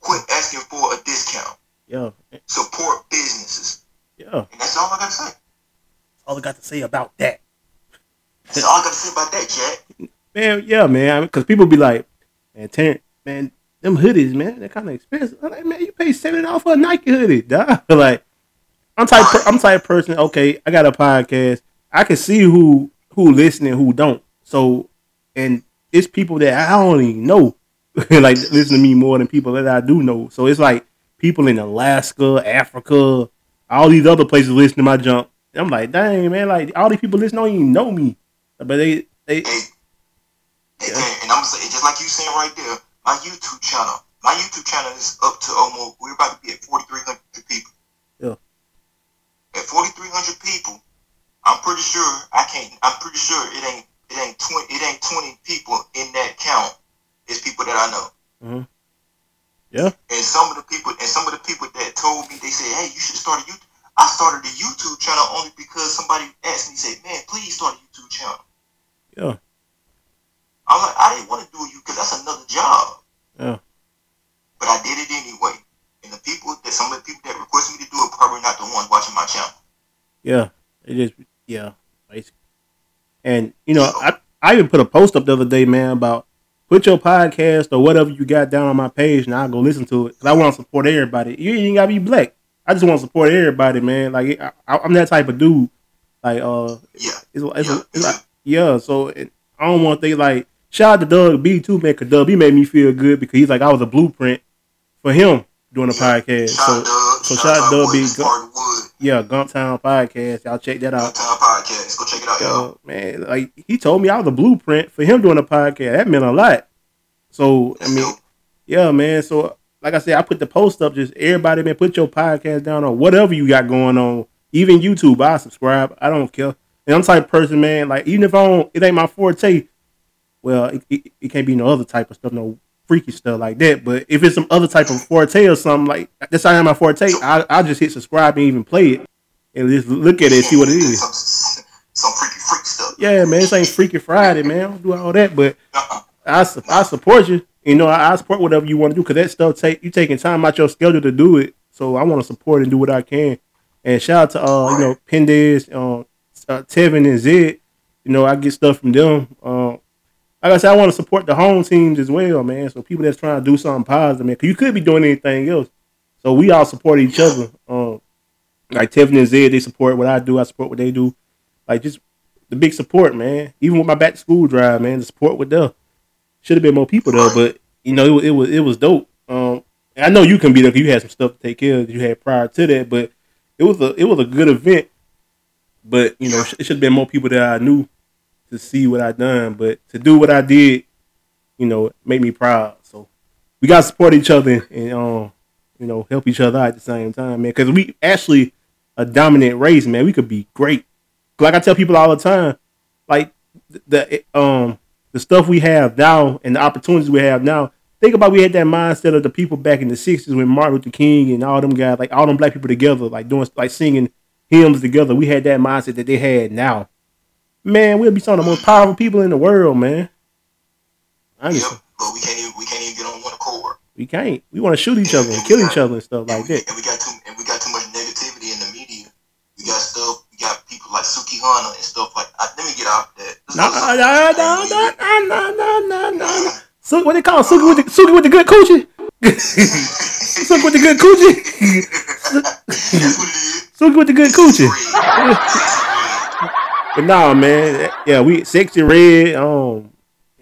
Quit asking for a discount. Yeah. Support businesses. Yeah. And that's all I got to say. All I got to say about that. That's all I got to say about that, Jack. Man, yeah, man. Because people be like, man, Terrence, man, them hoodies, man, they're kind of expensive. I'm like, man, you pay $70 for a Nike hoodie, dog. Like, I'm type of person. Okay, I got a podcast. I can see who listening, who don't. So, and it's people that I don't even know, like listen to me more than people that I do know. So it's like people in Alaska, Africa, all these other places listen to my junk. And I'm like, dang man, like all these people listening don't even know me, but they yeah. And I'm just like you saying right there. My YouTube channel is up to we're about to be at 40,000 sure it ain't 20 people in that count. It's people that I know. Mm-hmm. Yeah. And some of the people that told me, they said, "Hey, you should start a YouTube." I started a YouTube channel only because somebody asked me, said, "Man, please start a YouTube channel." Yeah. I'm like, I didn't want to do it because that's another job. Yeah. But I did it anyway. And some of the people that requested me to do it, probably not the ones watching my channel. Yeah, it is. Yeah, basically. And you know, I even put a post up the other day, man, about put your podcast or whatever you got down on my page, and I'll go listen to it. Cause I want to support everybody. You ain't gotta be black. I just want to support everybody, man. Like I'm that type of dude. Like, So I don't want to think like shout out to Doug B too, man. Cause Doug B made me feel good because he's like I was a blueprint for him doing a podcast. So shout out to Doug B. Gumtown Podcast. Y'all check that out. Gumtown Podcast. Go check it out, y'all. Man, like he told me I was a blueprint for him doing a podcast. That meant a lot. So I mean, yeah, man. So like I said, I put the post up. Just everybody, man, put your podcast down on whatever you got going on. Even YouTube, I subscribe. I don't care. And I'm the type of person, man. Like even if I don't, it ain't my forte. Well, it can't be no other type of stuff, no freaky stuff like that. But if it's some other type of forte or something like that's not my forte, I'll just hit subscribe and even play it and just look at it and see what it is. Some freaky freak stuff. Yeah, man, this ain't Freaky Friday, man. I don't do all that, but I support you. You know, I support whatever you want to do because that stuff you taking time out your schedule to do it. So I want to support and do what I can. And shout out to you know Pendez, Tevin and Zed. You know, I get stuff from them. Like I said, I want to support the home teams as well, man. So people that's trying to do something positive, man, because you could be doing anything else. So we all support each other. Like Tevin and Zed, they support what I do. I support what they do. Like just the big support, man. Even with my back to school drive, man, the support with them. Should have been more people though, but you know it was dope. I know you can be there because you had some stuff to take care of that you had prior to that, but it was a good event. But you know it should have been more people that I knew to see what I done, but to do what I did, you know, made me proud. So we gotta support each other and you know help each other out at the same time, man. Because we actually a dominant race, man. We could be great. Like I tell people all the time, like the stuff we have now and the opportunities we have now. Think about we had that mindset of the people back in the 60s when Martin Luther King and all them guys, like all them black people together, like doing, like singing hymns together. We had that mindset that they had now. Man, we'll be some of the most powerful people in the world, man. Honestly. Yep, but we can't even get on one accord. We can't. We want to shoot each other and kill each other and stuff like that. And we got too much negativity in the media. We got people like Suki Hana and stuff like that. Let me get out of that. No. So what they call Suki with the good coochie? Suki with the good coochie? Suki with the good coochie. But nah, man. Yeah, we Sexy Red, all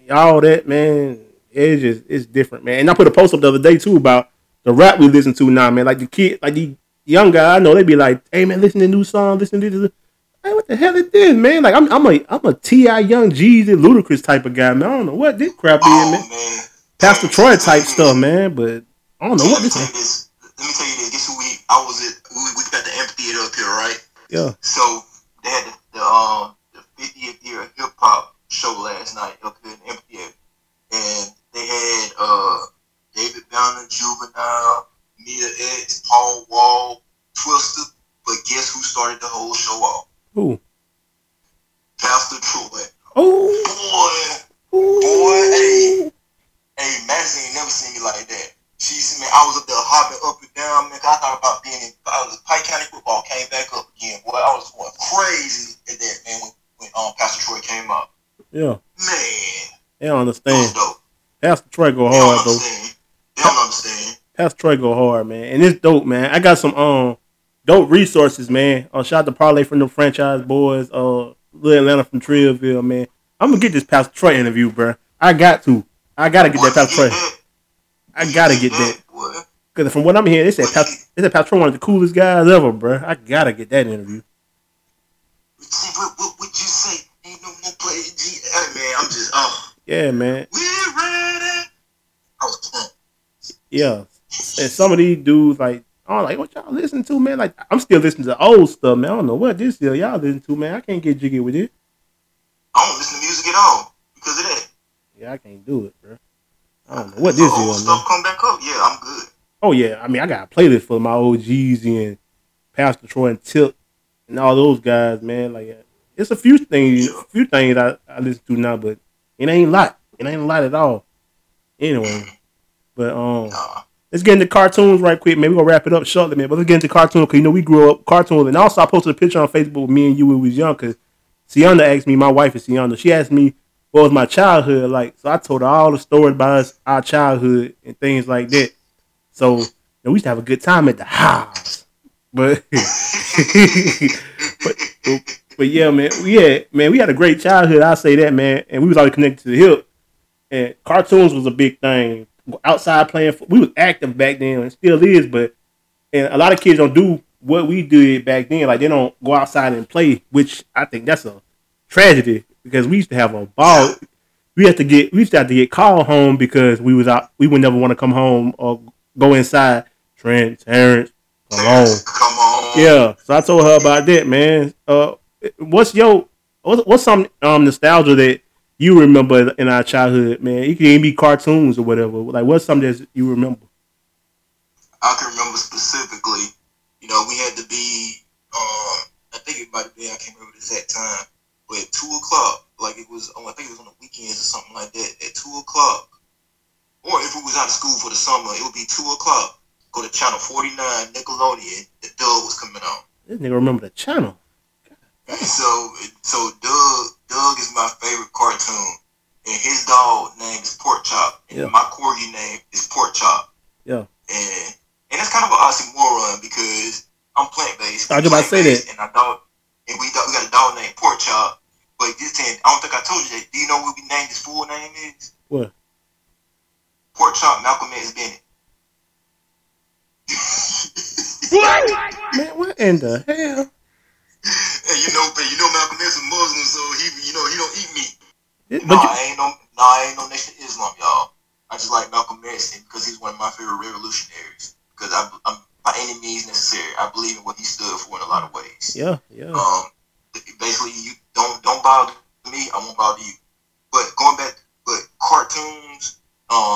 that, man. It's different, man. And I put a post up the other day too about the rap we listen to now, man. Like the kid, like the young guy, I know they be like, "Hey man, listen to new song, listen to this." Hey, what the hell is this, man? Like I'm a T.I. Young Jeezy Ludacris type of guy, man. I don't know what this crap is, man. Pastor Troy type stuff, man. But I don't know what this is. Let me tell you this. Guess who I was at? We got the amphitheater up here, right? Yeah. So they had the 50th year of hip hop show last night up here in the amphitheater, and they had David Bounty, Juvenile, Mia X, Paul Wall, Twista, but guess who started the whole show off? Who? Pastor Troy. Oh boy, hey, Madison ain't never seen me like that. She said, man, I was up there hopping up and down, man. I thought about Pike County football came back up again. Boy, I was going crazy at that, man, when Pastor Troy came out. Yeah. Man. They don't understand. Pastor Troy go hard though. They don't understand. Pastor Troy go hard, man. And it's dope, man. I got some dope resources, man. Shout out to Parlay from the Franchise Boys, Little Atlanta from Trillville, man. I'm gonna get this Pastor Troy interview, bro. I gotta get that Pastor Troy. Because from what I'm hearing, they said Pastor Troy one of the coolest guys ever, bro. I gotta get that interview. What would you say? Ain't no more play G. Man, I'm just yeah, man. We're ready. I was playing. Yeah. And some of these dudes, like, I'm like, what y'all listen to, man? Like, I'm still listening to old stuff, man. I don't know what this is y'all listen to, man. I can't get jiggy with it. get on because of that. Yeah, I can't do it, bro. I don't know what this is. Stuff come back up. Yeah, I'm good. Oh yeah, I mean I got a playlist for my OGs and Pastor Troy and Tip and all those guys, man. Like it's a few things I listen to now, but it ain't a lot. It ain't a lot at all. Anyway, but let's get into cartoons right quick, man. We're going to wrap it up shortly, man. But let's get into cartoons because, you know, we grew up cartoons. And also, I posted a picture on Facebook with me and you when we was young because Sienna asked me, my wife is Sienna. She asked me what was my childhood like. So I told her all the stories about our childhood and things like that. So you know, we used to have a good time at the house. But, but yeah, man. Yeah, man. We had a great childhood. I'll say that, man. And we was always connected to the hip. And cartoons was a big thing. Outside playing, we was active back then and still is, but and a lot of kids don't do what we did back then. Like they don't go outside and play, which I think that's a tragedy because we used to have a ball. We used to have to get called home because we was out. We would never want to come home or go inside. Trent, Terrence, come on. Yeah. So I told her about that, man. What's some nostalgia that you remember in our childhood, man? It can be cartoons or whatever. Like, what's something that you remember? I can remember specifically, you know, we had to be, I think it might have been, I can't remember the exact time, but at 2 o'clock, like it was, I think it was on the weekends or something like that, at 2 o'clock, or if we was out of school for the summer, it would be 2 o'clock, go to Channel 49, Nickelodeon, the Doug was coming on. This nigga remember the channel. So Doug is my favorite cartoon, and his dog name is Pork Chop, and my corgi name is Pork Chop. Yeah, and it's kind of an oxymoron because I'm plant based. I was about to say that, and we got a dog named Pork Chop, but this time I don't think I told you that. Do you know what we named his full name is? What? Pork Chop Malcolm X Bennett. What? Man, what in the hell? And you know Malcolm X is Muslim, so he don't eat meat. I ain't no nation Islam, y'all. I just like Malcolm X because he's one of my favorite revolutionaries. Because I'm by any means necessary, I believe in what he stood for in a lot of ways. Yeah, yeah. Basically, you don't bother me, I won't bother you. But going back, but cartoons.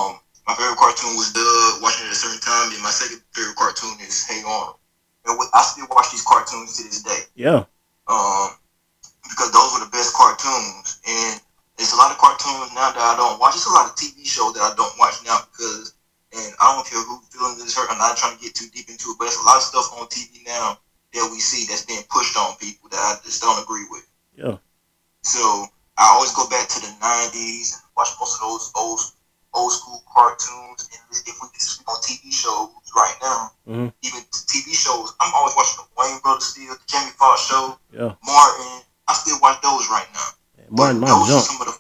My favorite cartoon was Doug. Watching it at a certain time, and my second favorite cartoon is Hey Arnold. And I still watch these cartoons to this day. Yeah. Because those were the best cartoons. And there's a lot of cartoons now that I don't watch. There's a lot of TV shows that I don't watch now because, and I don't care who's feeling this hurt. I'm not trying to get too deep into it, but there's a lot of stuff on TV now that we see that's being pushed on people that I just don't agree with. Yeah. So I always go back to the 90s and watch most of those old school cartoons. And if we can speak on TV shows right now, even TV shows, I'm always watching the Wayne Brothers still, the Jamie Foxx show, Martin. I still watch those right now. Yeah, but those are some of the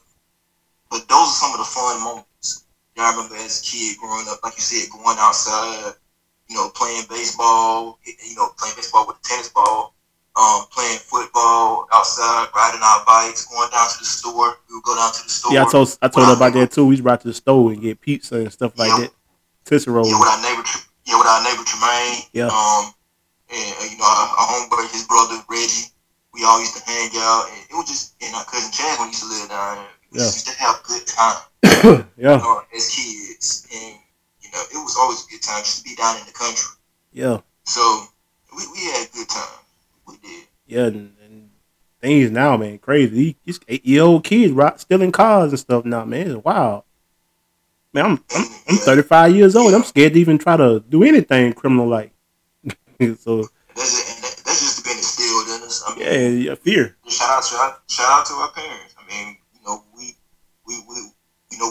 fun moments that I remember as a kid growing up. Like you said, going outside, you know, playing baseball with a tennis ball, playing football outside, riding our bikes, going down to the store. We would go down to the store. Yeah, I told her about that too. We used to ride to the store and get pizza and stuff like that. Cicero. Yeah, with our neighbor Tremaine. Yeah. And you know, our homeboy, his brother Reggie. We all used to hang out, and it was just, and our cousin Chad when he used to live down there. We used to have a good time. Yeah. You know, as kids, and you know, it was always a good time just to be down in the country. Yeah. So we had a good time. We did. Yeah, and things now, man, crazy. These 8-year-old kids stealing cars and stuff now, man. It's wild. Man, I'm 35 years old. I'm scared to even try to do anything criminal-like. So that's just been instilled in us. I mean, fear. Shout out to our parents. I mean, you know,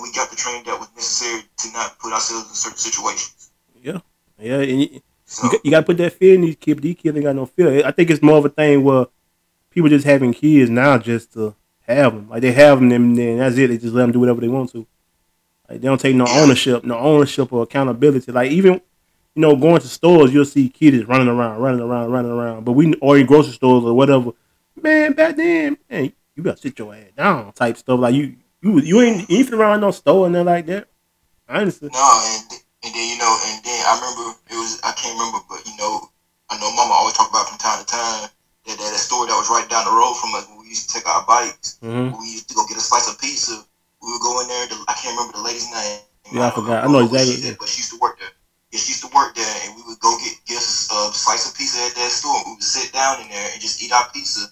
we got the training that was necessary to not put ourselves in certain situations. Yeah, yeah, and you got to put that fear in these kids. These kids ain't got no fear. I think it's more of a thing where people just having kids now just to have them. Like they have them, and then that's it. They just let them do whatever they want to. Like they don't take no ownership or accountability. Like even, you know, going to stores, you'll see kids running around. But or in grocery stores or whatever. Man, back then, man, you gotta sit your ass down type stuff. Like you ain't even around no store and nothing like that. Honestly. No, and then you know, and then I remember I can't remember, but you know, I know Mama always talked about from time to time that a store that was right down the road from us when we used to take our bites. Mm-hmm. We used to go get a slice of pizza. We would go in there. I can't remember the lady's name. Yeah, I forgot. I know exactly. But she used to work there. Yeah, she used to work there, and we would go get us a slice of pizza at that store. We would sit down in there and just eat our pizza.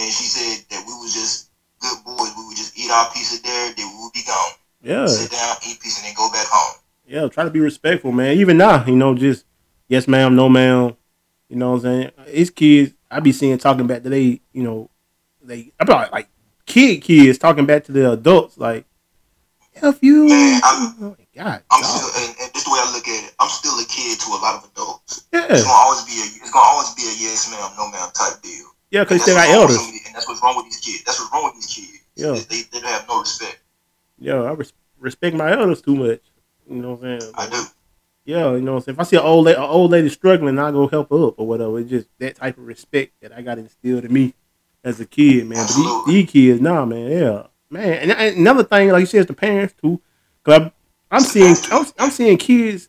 And she said that we was just good boys. We would just eat our pizza there, then we would be gone. Yeah. Sit down, eat pizza, and then go back home. Yeah, try to be respectful, man. Even now, you know, just yes, ma'am, no, ma'am. You know what I'm saying? These kids, I be seeing talking back to they, you know, they about like kids talking back to the adults, like, F you. Man, I'm still, and this is the way I look at it. I'm still a kid to a lot of adults. Yeah. It's gonna always be a yes, ma'am, no, ma'am type deal. Yeah, because they got elders. And that's what's wrong with these kids. Yeah. They have no respect. Yeah, I respect my elders too much. You know what I'm saying? I do. Yeah, you know what I'm saying? If I see an old lady struggling, I go help her up or whatever. It's just that type of respect that I got instilled in me as a kid, man. Absolutely. But these kids, nah, man, yeah. Man, and another thing, like you said, is the parents too. Cause I'm seeing kids,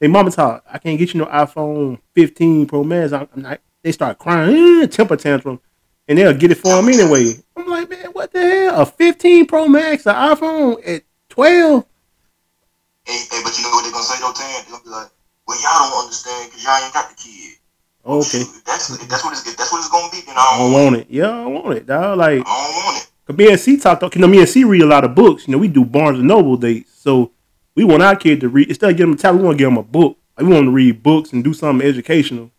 they mama talk, I can't get you no iPhone 15 Pro Max. I'm like, they start crying, temper tantrum, and they'll get it for them anyway. I'm like, man, what the hell? A 15 Pro Max, an iPhone at 12? Hey, but you know what they're gonna say though, Tan? They're gonna be like, well, y'all don't understand because y'all ain't got the kid. Okay. If that's what it's gonna be, then I don't want it. Yeah, I don't want it, dog. Like, I don't want it. Cause me and C talk, you know, me and C read a lot of books. You know, we do Barnes and Noble dates, so we want our kid to read. Instead of giving them a tablet, we want to give them a book. Like, we want them to read books and do something educational.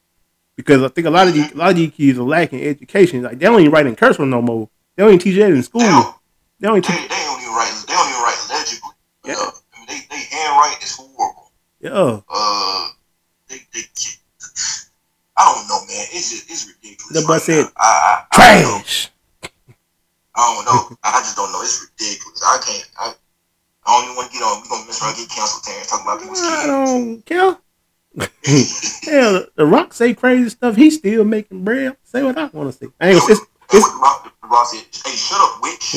Because I think a lot of these kids are lacking education. Like, they don't even write in cursive no more. They don't even teach that in school. They don't even write legibly. Yeah. They handwriting is horrible. Yeah. I don't know, man. It's ridiculous. The bus said trash. I don't know. I just don't know. It's ridiculous. I don't even want to get on. We gonna mess around and get canceled, Terrence, talking about people's kids. I don't care. Hell, The Rock say crazy stuff. He's still making bread. Say what I want to say. I ain't The Rock said, "Hey, shut up, witch."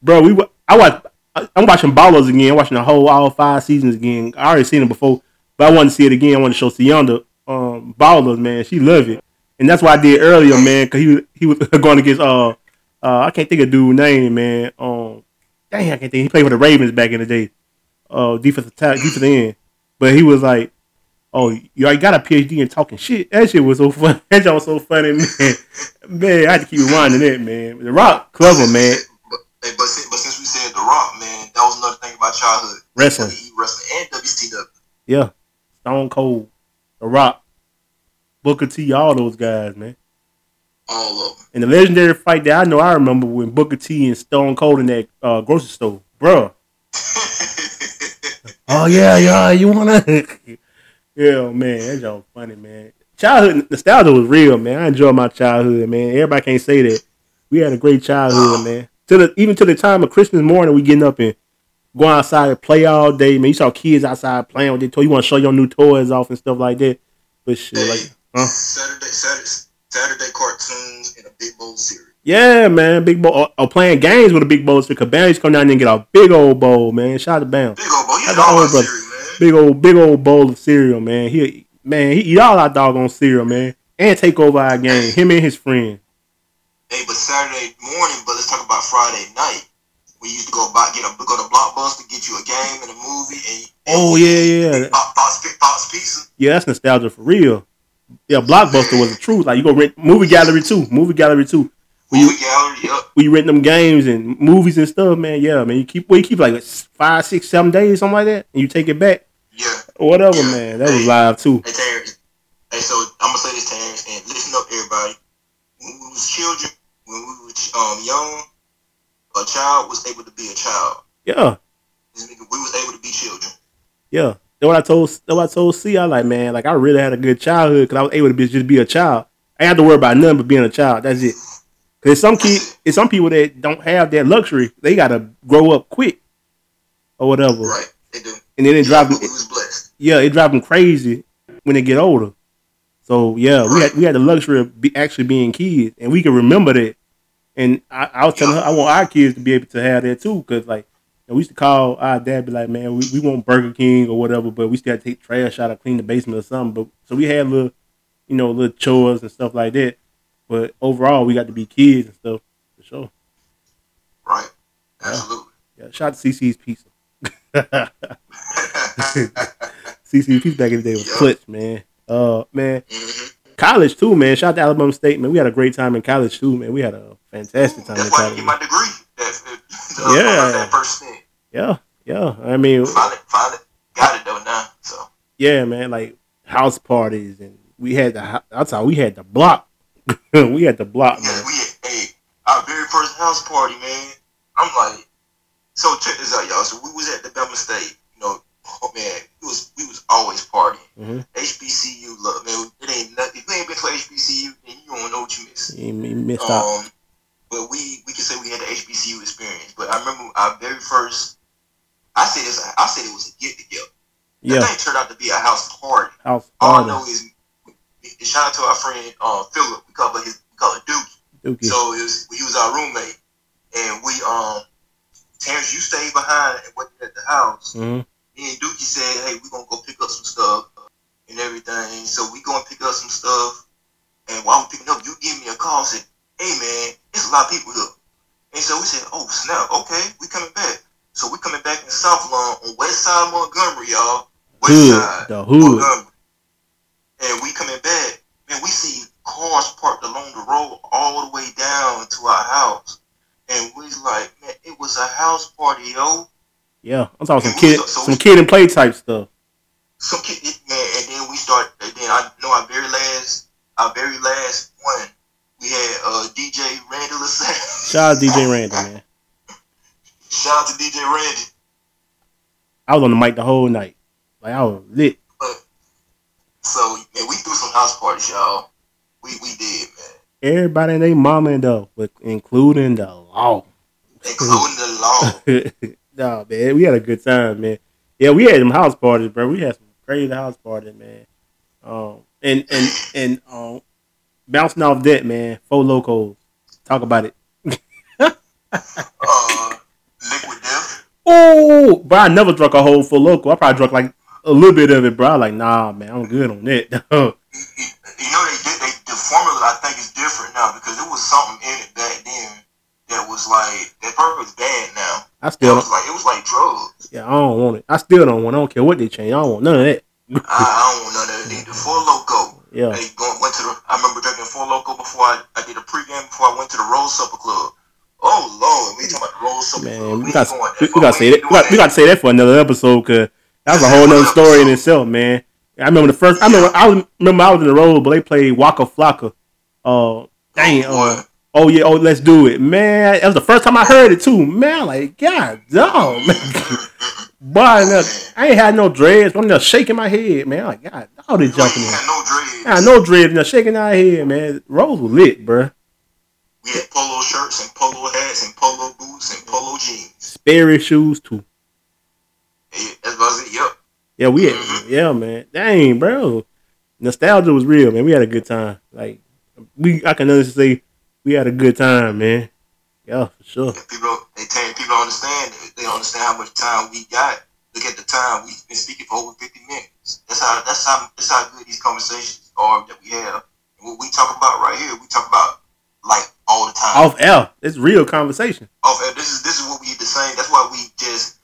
Bro, I'm watching Ballers again. I'm watching the whole all 5 seasons again. I already seen it before, but I wanted to see it again. I wanted to show Sienna Ballers, man. She loved it, and that's what I did earlier, man. Cause he was going against I can't think of dude's name, man. I can't think. He played for the Ravens back in the day. Defensive end, but he was like, oh, you already got a PhD in talking shit. That shit was so funny. That shit was so funny, man. Man, I had to keep rewinding it, man. The Rock, clever, man. But since we said The Rock, man, that was another thing about childhood. Wrestling and WCW. Yeah. Stone Cold, The Rock, Booker T, all those guys, man. All of them. And the legendary fight that I remember when Booker T and Stone Cold in that grocery store. Bruh. Oh, yeah, you want to... Yeah, man, that y'all funny, man. Childhood nostalgia was real, man. I enjoyed my childhood, man. Everybody can't say that. We had a great childhood, man. Even to the time of Christmas morning, we getting up and going outside and play all day, man. You saw kids outside playing with their toys. You want to show your new toys off and stuff like that. But shit, Saturday cartoons in a Big Bowl series. Yeah, man, Big Bowl. Or playing games with a Big Bowl series. Because Bam used to come down and get a big old bowl, man. Shout out to Bam. Big old bowl. You know brother. Big old bowl of cereal, man. He eat all our doggone cereal, man, and take over our game. Him and his friend. Hey, but Saturday morning, but let's talk about Friday night. We used to go to Blockbuster, get you a game and a movie, and Thoughts Pizza. Yeah, that's nostalgia for real. Yeah, Blockbuster was the truth. Like, you go rent Movie Gallery too. We rent them games and movies and stuff, man. Yeah, man. You keep like 5, 6, 7 days, something like that, and you take it back. Yeah. Or whatever, man. That was live too. Hey, Terrence. Hey, so I'm gonna say this, Terrence, and listen up, everybody. When we was children, when we was young, a child was able to be a child. Yeah. We was able to be children. Yeah. That's what I told C. I like, man. Like, I really had a good childhood because I was able to just be a child. I ain't have to worry about nothing but being a child. That's it. Cause some people that don't have that luxury, they gotta grow up quick, or whatever. Right, they do. And then it drives them crazy when they get older. So yeah, right. we had the luxury of actually being kids, and we can remember that. And I was telling her, I want our kids to be able to have that too, cause like, you know, we used to call our dad, be like, man, we want Burger King or whatever, but we still had to take trash out or clean the basement or something. But so we had little chores and stuff like that. But overall, we got to be kids and stuff. sure. Right. Absolutely. Yeah. Shout out to CC's pizza. CC's pizza back in the day was clutch, man. College too, man. Shout out to Alabama State, man. We had a great time in college too, man. We had a fantastic time. That's why I get my degree. That first thing. Yeah. I mean, finally got it though now. So yeah, man. Like house parties, and we had that's how we had the block. We had the block, man. Yeah, our very first house party, man. I'm like, so check this out, y'all. So we was at the Alabama State. You know, we was always partying. Mm-hmm. HBCU, look, man. If you ain't been for HBCU, then you don't know what you missed. You missed out. But we can say we had the HBCU experience. But I remember our very first. I said it was a get together. Yeah. That thing turned out to be a house party. All I know is, shout out to our friend Philip. We call it Dookie. So he was our roommate, and we Terrence, you stayed behind and wasn't at the house. Mm-hmm. Me and Dookie said, "Hey, we're gonna go pick up some stuff and everything." So we go and pick up some stuff, and while we picking up, you give me a call and said, "Hey man, there's a lot of people here." And so we said, "Oh snap, okay, we coming back." So we coming back in South Lawn on West Side of Montgomery, y'all. Montgomery. And we coming back, man, we see cars parked along the road all the way down to our house. And we like, man, it was a house party, yo. Yeah, I'm talking kid and play type stuff. Some kid, man, and then we start, and then I know our very last one, we had DJ Randall. Shout out to DJ Randall, man. Shout out to DJ Randall. I was on the mic the whole night. Like, I was lit. So, man, we threw some house parties, y'all. We did, man. Everybody and their mama and dog, including the law. Nah, man, we had a good time, man. Yeah, we had them house parties, bro. We had some crazy house parties, man. Bouncing off that, man, Four Loko. Talk about it. Liquid Death. Oh, bro, I never drunk a whole Four Loko. I probably drunk like a little bit of it, bro. Like, nah, man, I'm good on that. You know, the formula, I think, is different now because there was something in it back then that was like, that probably was bad now. It was like drugs. Yeah, I don't want it. I still don't want it. I don't care what they change. I don't want none of that. I don't want none of that. The Four Loko. Yeah. I remember drinking Four Loko before I did a pregame before I went to the Rose Supper Club. Oh, Lord. We talking about the Rose Supper Club. We got to say that for another episode because that was a whole nother story in itself, man. I remember the first. I remember I was in the road, but they played Waka Flocka. Oh yeah. Oh, let's do it, man. That was the first time I heard it too, man. Like, God, dog, man. Boy, I ain't had no dreads. But I'm just shaking my head, man. Like, God, all this jumping. I had no dreads. Just shaking our head, man. Rose was lit, bro. We had polo shirts and polo hats and polo boots and polo jeans. Sperry shoes too. Yeah, that's about it. Yep. Yeah, we had, yeah, man. Dang, bro. Nostalgia was real, man. We had a good time. Like, I can honestly say we had a good time, man. Yeah, for sure. Yeah, people don't understand. They don't understand how much time we got. Look at the time. We've been speaking for over 50 minutes. That's how good these conversations are that we have. And what we talk about right here, we talk about, like, all the time. Off air. It's real conversation. Off air. This is what we the same. That's why we just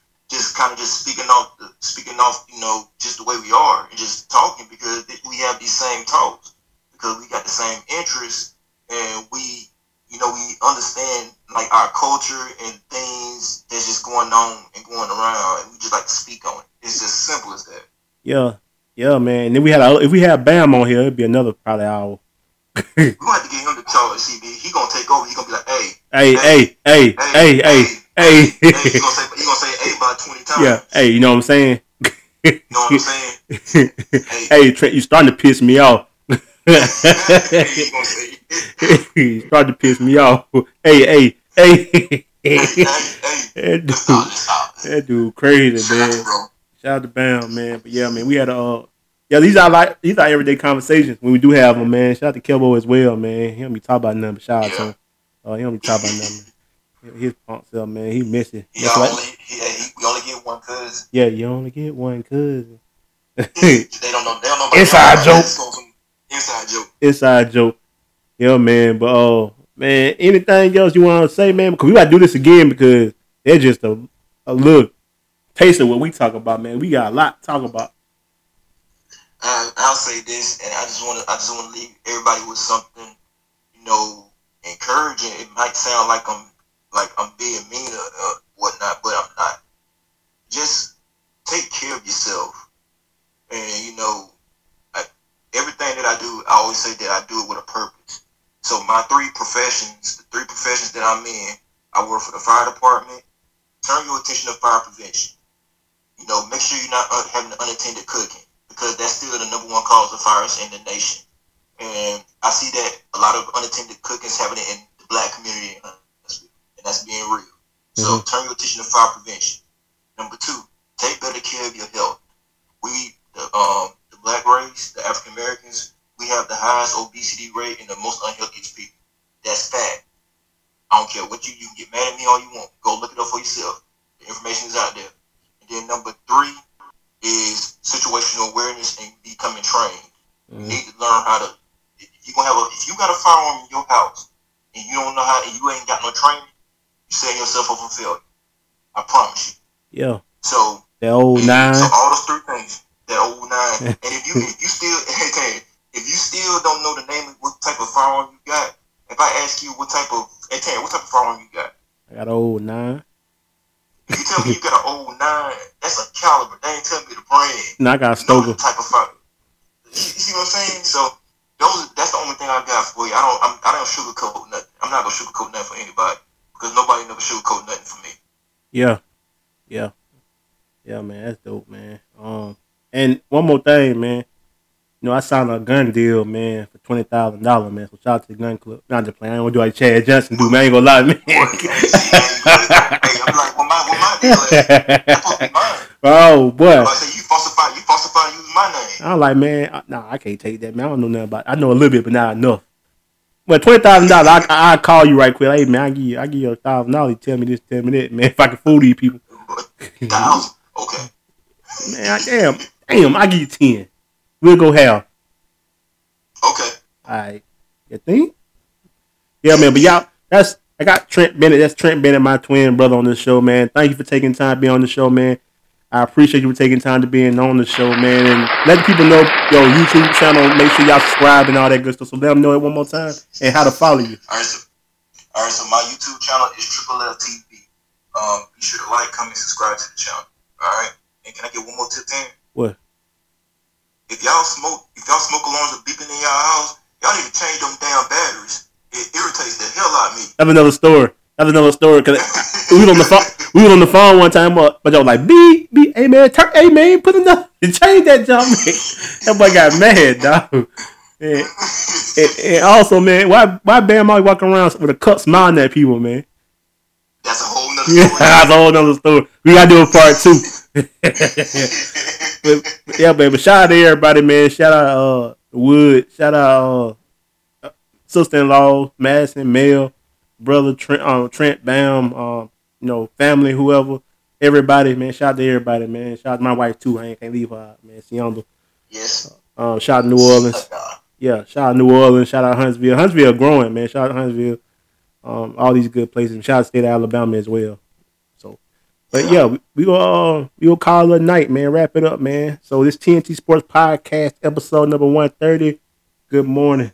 speaking off, you know, just the way we are and just talking because we have these same talks because we got the same interests and we, you know, we understand like our culture and things that's just going on and going around and we just like to speak on it. It's just simple as that. Yeah, man. And then if we had Bam on here, it'd be another probably hour. We might have to get him to talk to CB. He gonna take over. He gonna be like, hey. He gonna say hey about 20 times. Yeah, hey, you know what I'm saying? Hey, Trent, you starting to piss me off. You starting to piss me off. Hey. That dude crazy, man. Shout out to Bam, man. But yeah, man, we had a these are everyday conversations when we do have them, man. Shout out to Kelbo as well, man. He don't be talking about nothing, but shout out to him. He don't be talking about nothing. His punk self, man, he missing. We only get one cousin. Yeah, you only get one cousin. They don't know about inside joke. Inside joke. Yeah, man. But Man, anything else you want to say, man? Because we got to do this again because that's just a little taste of what we talk about, man. We got a lot to talk about. I'll say this, and I just want to leave everybody with something, you know, encouraging. It might sound like I'm being mean or whatnot, but I'm not. Just take care of yourself, and you know, everything that I do, I always say that I do it with a purpose. So my the three professions that I'm in, I work for the fire department. Turn your attention to fire prevention. You know, make sure you're not having unattended cooking, because that's still the number one cause of fires in the nation. And I see that a lot of unattended cooking is happening in the black community, and that's being real. Mm-hmm. So turn your attention to fire prevention. Number two, take better care of your health. We, the black race, the African Americans, we have the highest obesity rate and the most unhealthy people. That's fact. I don't care what you can get mad at me all you want. Go look it up for yourself. The information is out there. And then number three is situational awareness and becoming trained. Mm-hmm. You need to learn how to. If you got a firearm in your house and you don't know how, and you ain't got no training, you setting yourself up for failure. I promise you. Yeah. So that old nine. So all those three things. That old nine. And if you still don't know the name of what type of firearm you got, if I ask you what type of firearm you got, I got an old nine. If you tell me you got an old nine, that's a caliber. They ain't telling me the brand. No, I got a Stoker. Type of fire. You see what I'm saying? So that's the only thing I got for you. I don't sugarcoat nothing. I'm not gonna sugarcoat nothing for anybody, because nobody never sugarcoat nothing for me. Yeah, man, that's dope, man. And one more thing, man. You know, I signed a gun deal, man, for $20,000, man. So shout out to the gun club. Not just playing. I ain't gonna do like Chad Johnson do, man. I ain't gonna lie, man. I'm like, well, my deal is that's supposed to be mine. Oh, boy. I said, you falsified, use my name. I'm like, man, I can't take that, man. I don't know nothing about it. I know a little bit, but not enough. Well, $20,000, I call you right quick. Hey, man, I give you $1,000. Tell me this, tell me that, man. If I can fool these people. $1,000? Okay. Man, damn, I give you 10. We'll go half. Okay. All right. You think? Yeah, man. But y'all, I got Trent Bennett. That's Trent Bennett, my twin brother, on this show, man. Thank you for taking time to be on the show, man. I appreciate you for taking time to being on the show, man. And letting people know your YouTube channel. Make sure y'all subscribe and all that good stuff. So let them know it one more time and how to follow you. All right. So my YouTube channel is Triple F TV. Be sure to like, comment, subscribe to the channel. All right. And can I get one more tip in? What? If y'all smoke alarms are beeping in y'all house, y'all need to change them damn batteries. It irritates the hell out of me. That's another story. Cause we were on the phone one time, but y'all was like, beep, hey man, put enough to change that jump. That boy got mad, dog. And also, man, why Bam always walking around with a cup smiling at people, man? That's a whole nother story. That's a whole nother story. We gotta do a part 2. But, yeah, baby. Shout out to everybody, man. Shout out Wood. Shout out sister-in-law, Madison, Mel, brother Trent, Bam. Family, whoever, everybody, man. Shout out to everybody, man. Shout out to my wife too. I can't leave her out, man. Sienna. Yes. Shout out to New Orleans. Yeah. Shout out New Orleans. Shout out Huntsville. Huntsville growing, man. Shout out Huntsville. All these good places. Shout out to State of Alabama as well. But yeah, we gonna call it a night, man. Wrap it up, man. So this T-ENT Sports Podcast, episode number 130. Good morning.